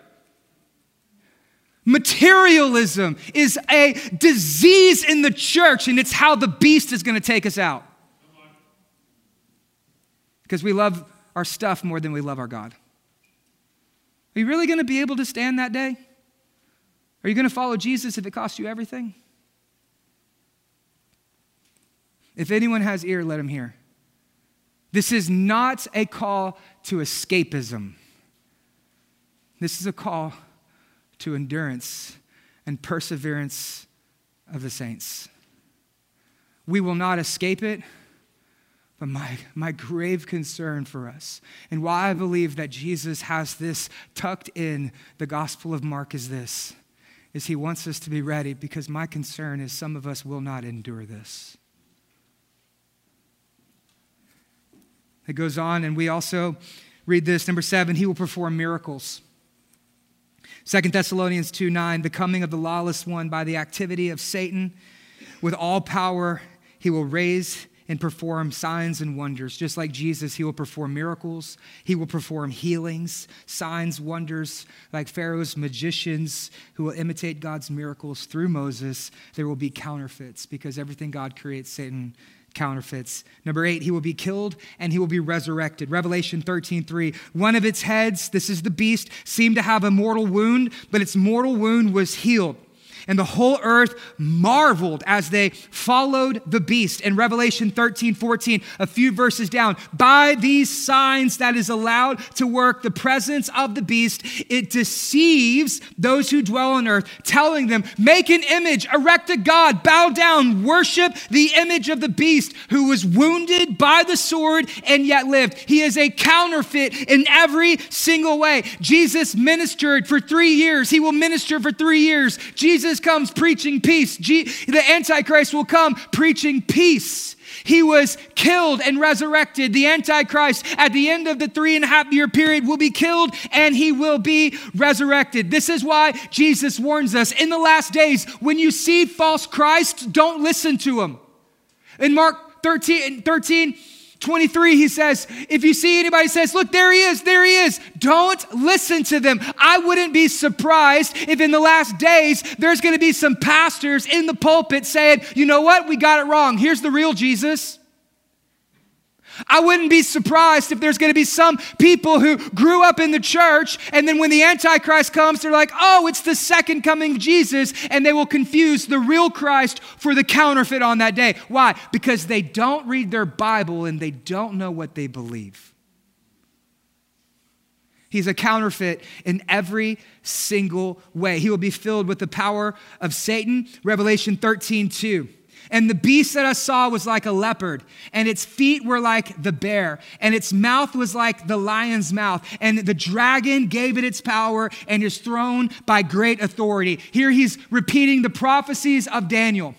Materialism is a disease in the church, and it's how the beast is going to take us out. Because we love our stuff more than we love our God. Are you really going to be able to stand that day? Are you going to follow Jesus if it costs you everything? If anyone has ear, let him hear. This is not a call to escapism. This is a call to endurance and perseverance of the saints. We will not escape it, but my, my grave concern for us and why I believe that Jesus has this tucked in the Gospel of Mark is this, is he wants us to be ready, because my concern is some of us will not endure this. It goes on, and we also read this, number seven, he will perform miracles. Second Thessalonians two nine, the coming of the lawless one by the activity of Satan, with all power he will raise and perform signs and wonders. Just like Jesus, he will perform miracles. He will perform healings, signs, wonders, like Pharaoh's magicians who will imitate God's miracles through Moses. There will be counterfeits, because everything God creates, Satan counterfeits. Number eight, he will be killed and he will be resurrected. Revelation thirteen three, one of its heads, this is the beast, seemed to have a mortal wound, but its mortal wound was healed. And the whole earth marveled as they followed the beast. In Revelation thirteen fourteen, a few verses down, by these signs that is allowed to work, the presence of the beast, it deceives those who dwell on earth, telling them, make an image, erect a god, bow down, worship the image of the beast who was wounded by the sword and yet lived. He is a counterfeit in every single way. Jesus ministered for three years. He will minister for three years. Jesus comes preaching peace. G- the Antichrist will come preaching peace. He was killed and resurrected. The Antichrist at the end of the three and a half year period will be killed and he will be resurrected. This is why Jesus warns us in the last days, when you see false Christ, don't listen to him. In Mark thirteen twenty-three, he says, if you see anybody says, look, there he is, there he is, don't listen to them. I wouldn't be surprised if in the last days, there's going to be some pastors in the pulpit saying, you know what, we got it wrong. Here's the real Jesus. I wouldn't be surprised if there's going to be some people who grew up in the church, and then when the Antichrist comes, they're like, oh, it's the second coming of Jesus, and they will confuse the real Christ for the counterfeit on that day. Why? Because they don't read their Bible and they don't know what they believe. He's a counterfeit in every single way. He will be filled with the power of Satan. Revelation thirteen two. And the beast that I saw was like a leopard, and its feet were like the bear, and its mouth was like the lion's mouth. And the dragon gave it its power and is thrown by great authority. Here he's repeating the prophecies of Daniel.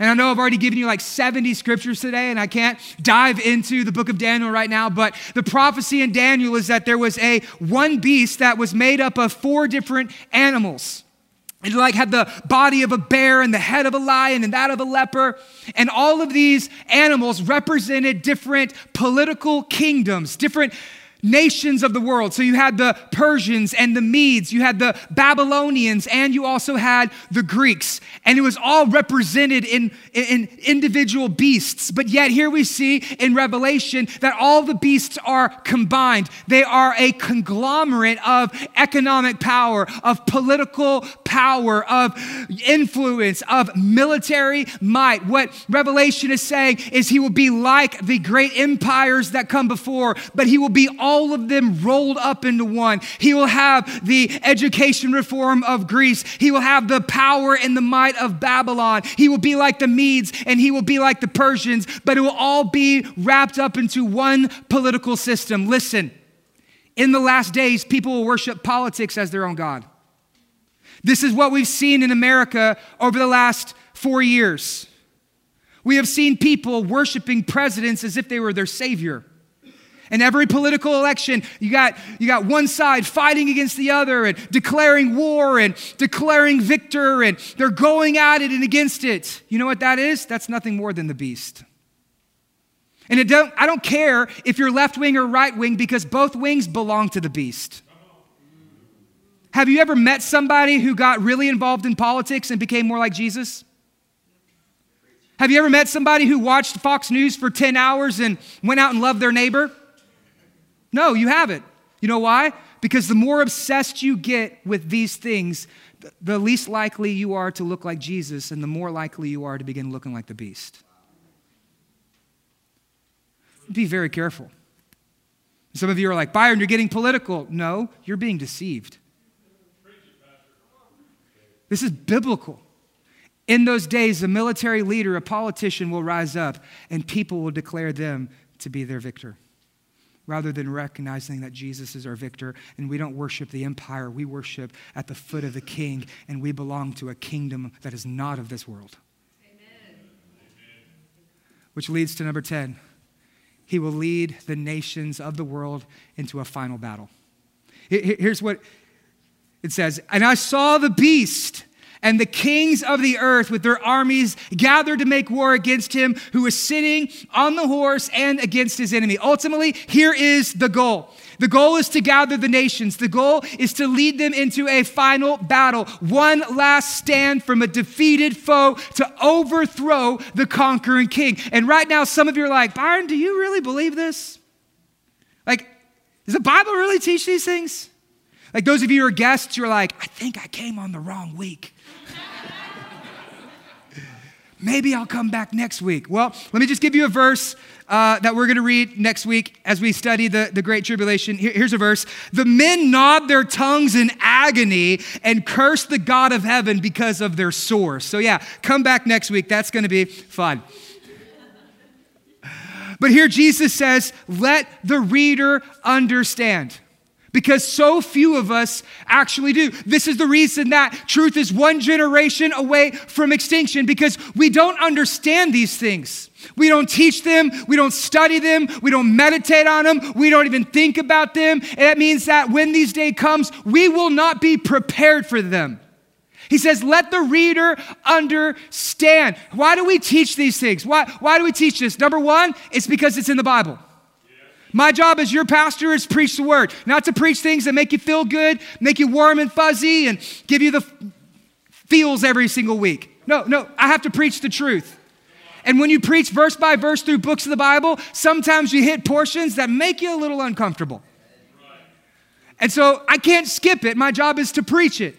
And I know I've already given you like seventy scriptures today, and I can't dive into the book of Daniel right now, but the prophecy in Daniel is that there was a one beast that was made up of four different animals. It like had the body of a bear and the head of a lion and that of a leper. And all of these animals represented different political kingdoms, different nations of the world. So you had the Persians and the Medes, you had the Babylonians, and you also had the Greeks. And it was all represented in, in individual beasts. But yet here we see in Revelation that all the beasts are combined. They are a conglomerate of economic power, of political power, of influence, of military might. What Revelation is saying is he will be like the great empires that come before, but he will be all all of them rolled up into one. He will have the education reform of Greece. He will have the power and the might of Babylon. He will be like the Medes and he will be like the Persians, but it will all be wrapped up into one political system. Listen, in the last days, people will worship politics as their own God. This is what we've seen in America over the last four years. We have seen people worshiping presidents as if they were their savior. And every political election, you got, you got one side fighting against the other and declaring war and declaring victor, and they're going at it and against it. You know what that is? That's nothing more than the beast. And it don't, I don't care if you're left wing or right wing, because both wings belong to the beast. Have you ever met somebody who got really involved in politics and became more like Jesus? Have you ever met somebody who watched Fox News for ten hours and went out and loved their neighbor? No, you haven't. You know why? Because the more obsessed you get with these things, the least likely you are to look like Jesus, and the more likely you are to begin looking like the beast. Be very careful. Some of you are like, Byron, you're getting political. No, you're being deceived. This is biblical. In those days, a military leader, a politician will rise up, and people will declare them to be their victor, rather than recognizing that Jesus is our victor, and we don't worship the empire, we worship at the foot of the king, and we belong to a kingdom that is not of this world. Amen. Which leads to number ten. He will lead the nations of the world into a final battle. Here's what it says. And I saw the beast and the kings of the earth with their armies gathered to make war against him who was sitting on the horse and against his enemy. Ultimately, here is the goal. The goal is to gather the nations. The goal is to lead them into a final battle. One last stand from a defeated foe to overthrow the conquering king. And right now, some of you are like, Byron, do you really believe this? Like, does the Bible really teach these things? Like those of you who are guests, you're like, I think I came on the wrong week. Maybe I'll come back next week. Well, let me just give you a verse uh, that we're going to read next week as we study the, the Great Tribulation. Here, here's a verse. The men gnawed their tongues in agony and cursed the God of heaven because of their sores. So yeah, come back next week. That's going to be fun. But here Jesus says, let the reader understand. Because so few of us actually do. This is the reason that truth is one generation away from extinction, because we don't understand these things. We don't teach them. We don't study them. We don't meditate on them. We don't even think about them. And that means that when this day comes, we will not be prepared for them. He says, let the reader understand. Why do we teach these things? Why, why do we teach this? Number one, it's because it's in the Bible. My job as your pastor is preach the word, not to preach things that make you feel good, make you warm and fuzzy, and give you the feels every single week. No, no, I have to preach the truth. And when you preach verse by verse through books of the Bible, sometimes you hit portions that make you a little uncomfortable. And so I can't skip it. My job is to preach it.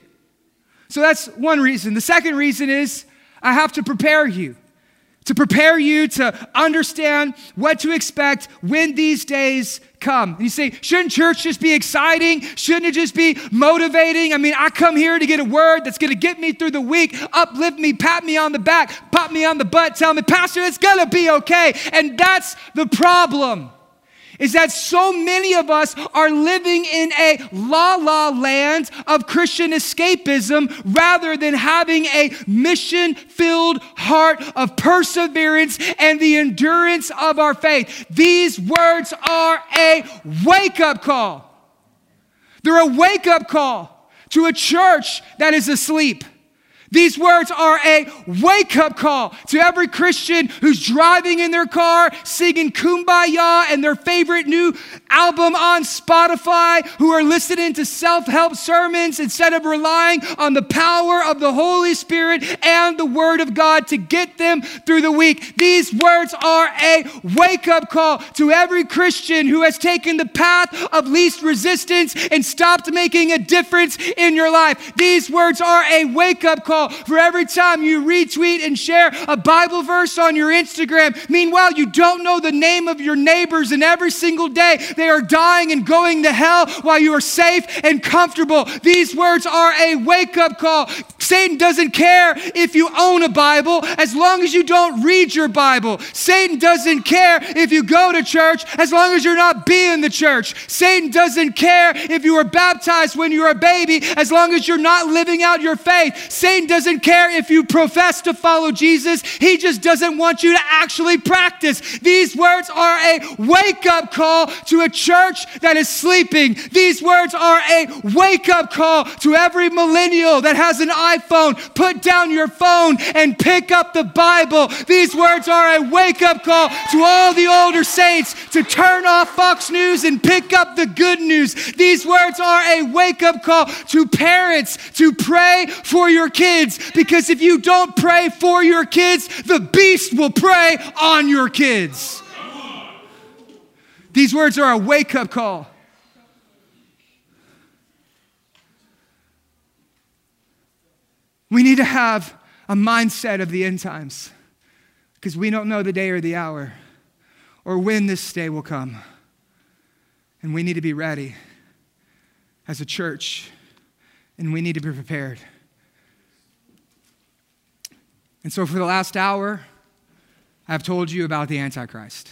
So that's one reason. The second reason is I have to prepare you. To prepare you to understand what to expect when these days come. And you say, shouldn't church just be exciting? Shouldn't it just be motivating? I mean, I come here to get a word that's going to get me through the week, uplift me, pat me on the back, pop me on the butt, tell me, Pastor, it's going to be okay. And that's the problem, is that so many of us are living in a la-la land of Christian escapism rather than having a mission-filled heart of perseverance and the endurance of our faith. These words are a wake-up call. They're a wake-up call to a church that is asleep, These words are a wake-up call to every Christian who's driving in their car, singing Kumbaya and their favorite new album on Spotify, who are listening to self-help sermons instead of relying on the power of the Holy Spirit and the Word of God to get them through the week. These words are a wake-up call to every Christian who has taken the path of least resistance and stopped making a difference in your life. These words are a wake-up call for every time you retweet and share a Bible verse on your Instagram. Meanwhile, you don't know the name of your neighbors, and every single day they are dying and going to hell while you are safe and comfortable. These words are a wake-up call. Satan doesn't care if you own a Bible as long as you don't read your Bible. Satan doesn't care if you go to church as long as you're not being the church. Satan doesn't care if you were baptized when you were a baby as long as you're not living out your faith. Satan doesn't care if you profess to follow Jesus. He just doesn't want you to actually practice. These words are a wake-up call to a church that is sleeping. These words are a wake-up call to every millennial that has an iPhone. Put down your phone and pick up the Bible. These words are a wake-up call to all the older saints to turn off Fox News and pick up the good news. These words are a wake-up call to parents to pray for your kids. Because if you don't pray for your kids, the beast will prey on your kids. These words are a wake-up call. We need to have a mindset of the end times because we don't know the day or the hour or when this day will come. And we need to be ready as a church, and we need to be prepared. And so for the last hour, I've told you about the Antichrist.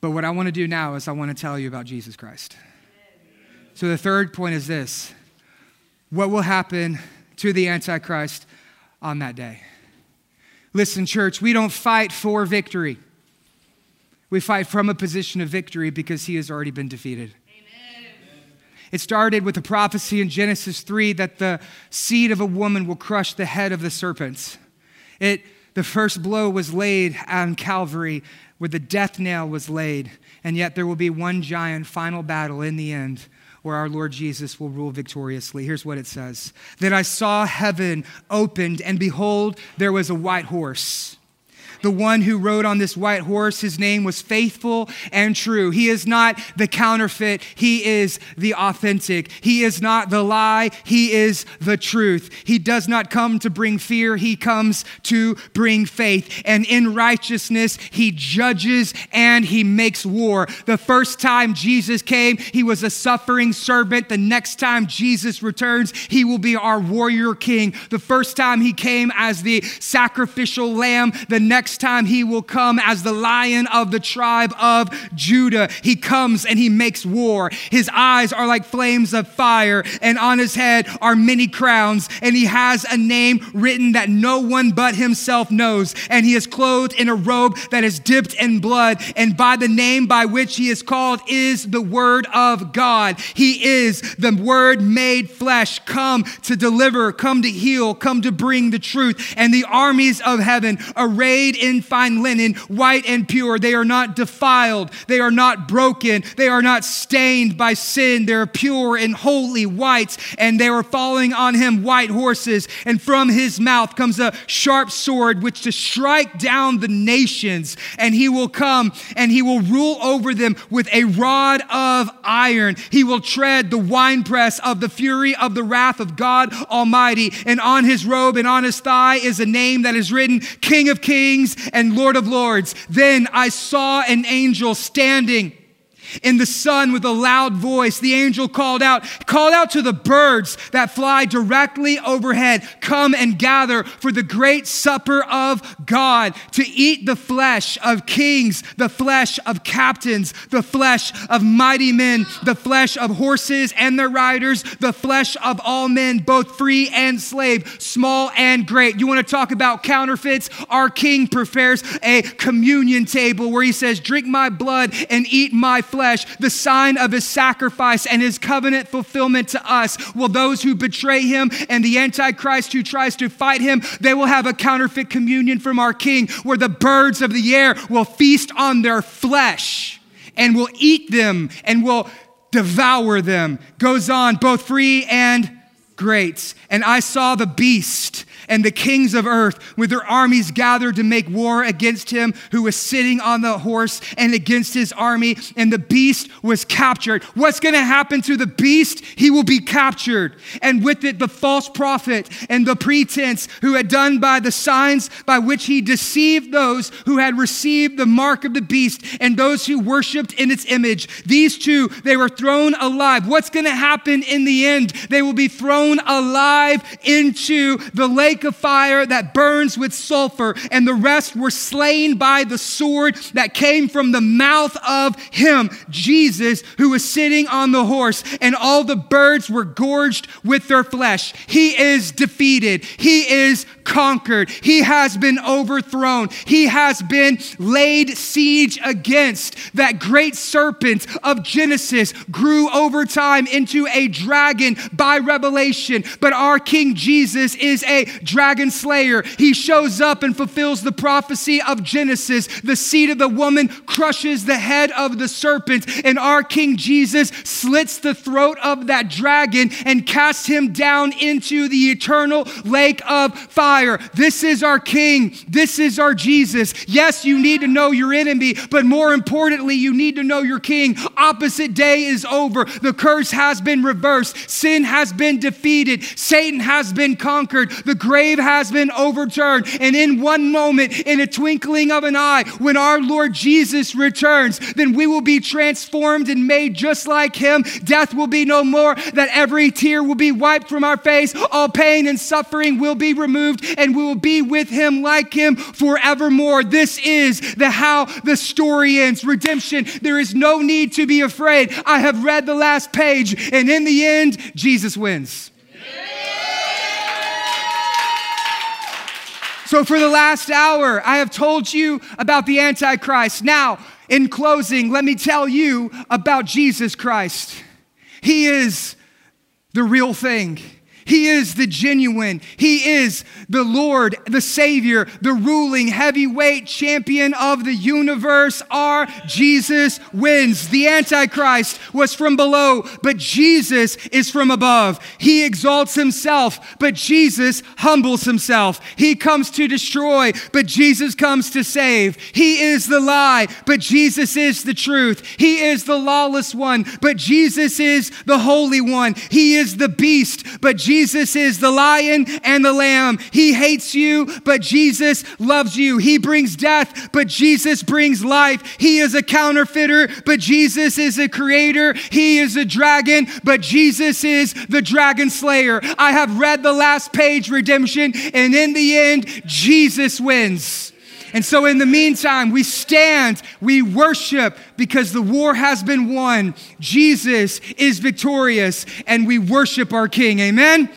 But what I want to do now is I want to tell you about Jesus Christ. So the third point is this: what will happen to the Antichrist on that day? Listen, church, we don't fight for victory. We fight from a position of victory because he has already been defeated. It started with a prophecy in Genesis three that the seed of a woman will crush the head of the serpent. It, the first blow was laid on Calvary where the death nail was laid, and yet there will be one giant final battle in the end where our Lord Jesus will rule victoriously. Here's what it says: "Then I saw heaven opened, and behold, there was a white horse. The one who rode on this white horse, his name was Faithful and True." He is not the counterfeit. He is the authentic. He is not the lie. He is the truth. He does not come to bring fear. He comes to bring faith. And in righteousness, he judges and he makes war. The first time Jesus came, he was a suffering servant. The next time Jesus returns, he will be our warrior king. The first time he came as the sacrificial lamb, the next time he will come as the lion of the tribe of Judah. He comes and he makes war. His eyes are like flames of fire, and on his head are many crowns, and he has a name written that no one but himself knows, and he is clothed in a robe that is dipped in blood, and by the name by which he is called is the Word of God. He is the Word made flesh, come to deliver, come to heal, come to bring the truth. And the armies of heaven, arrayed in fine linen, white and pure. They are not defiled. They are not broken. They are not stained by sin. They are pure and holy whites, and they were falling on him white horses. And from his mouth comes a sharp sword, which to strike down the nations. And he will come and he will rule over them with a rod of iron. He will tread the winepress of the fury of the wrath of God Almighty. And on his robe and on his thigh is a name that is written, King of Kings and Lord of Lords. Then I saw an angel standing in the sun with a loud voice. The angel called out, called out to the birds that fly directly overhead, come and gather for the great supper of God, to eat the flesh of kings, the flesh of captains, the flesh of mighty men, the flesh of horses and their riders, the flesh of all men, both free and slave, small and great. You want to talk about counterfeits? Our King prepares a communion table where he says, drink my blood and eat my flesh. flesh, the sign of his sacrifice and his covenant fulfillment to us. Will those who betray him and the Antichrist who tries to fight him, they will have a counterfeit communion from our King, where the birds of the air will feast on their flesh and will eat them and will devour them. Goes on, both free and great. And I saw the beast and the kings of earth with their armies gathered to make war against him who was sitting on the horse and against his army. And the beast was captured. What's going to happen to the beast? He will be captured. And with it, the false prophet and the pretense, who had done by the signs by which he deceived those who had received the mark of the beast and those who worshiped in its image. These two, they were thrown alive. What's going to happen in the end? They will be thrown alive into the lake of fire that burns with sulfur, and the rest were slain by the sword that came from the mouth of him, Jesus, who was sitting on the horse, and all the birds were gorged with their flesh. He is defeated. He is conquered. He has been overthrown. He has been laid siege against. That great serpent of Genesis grew over time into a dragon by revelation, but our King Jesus is a dragon slayer. He shows up and fulfills the prophecy of Genesis. The seed of the woman crushes the head of the serpent, and our King Jesus slits the throat of that dragon and casts him down into the eternal lake of fire. This is our King. This is our Jesus. Yes, you need to know your enemy, but more importantly, you need to know your King. Opposite day is over. The curse has been reversed. Sin has been defeated. Satan has been conquered. The grave has been overturned. And in one moment, in a twinkling of an eye, when our Lord Jesus returns, then we will be transformed and made just like him. Death will be no more, that every tear will be wiped from our face. All pain and suffering will be removed, and we will be with him, like him, forevermore. This is the how the story ends. Redemption. There is no need to be afraid. I have read the last page, and in the end, Jesus wins. So for the last hour, I have told you about the Antichrist. Now, in closing, let me tell you about Jesus Christ. He is the real thing. He is the genuine. He is the Lord, the Savior, the ruling heavyweight champion of the universe. Our Jesus wins. The Antichrist was from below, but Jesus is from above. He exalts himself, but Jesus humbles himself. He comes to destroy, but Jesus comes to save. He is the lie, but Jesus is the truth. He is the lawless one, but Jesus is the holy one. He is the beast, but Jesus Jesus is the lion and the lamb. He hates you, but Jesus loves you. He brings death, but Jesus brings life. He is a counterfeiter, but Jesus is a creator. He is a dragon, but Jesus is the dragon slayer. I have read the last page, Redemption, and in the end, Jesus wins. And so in the meantime, we stand, we worship, because the war has been won. Jesus is victorious, and we worship our King. Amen?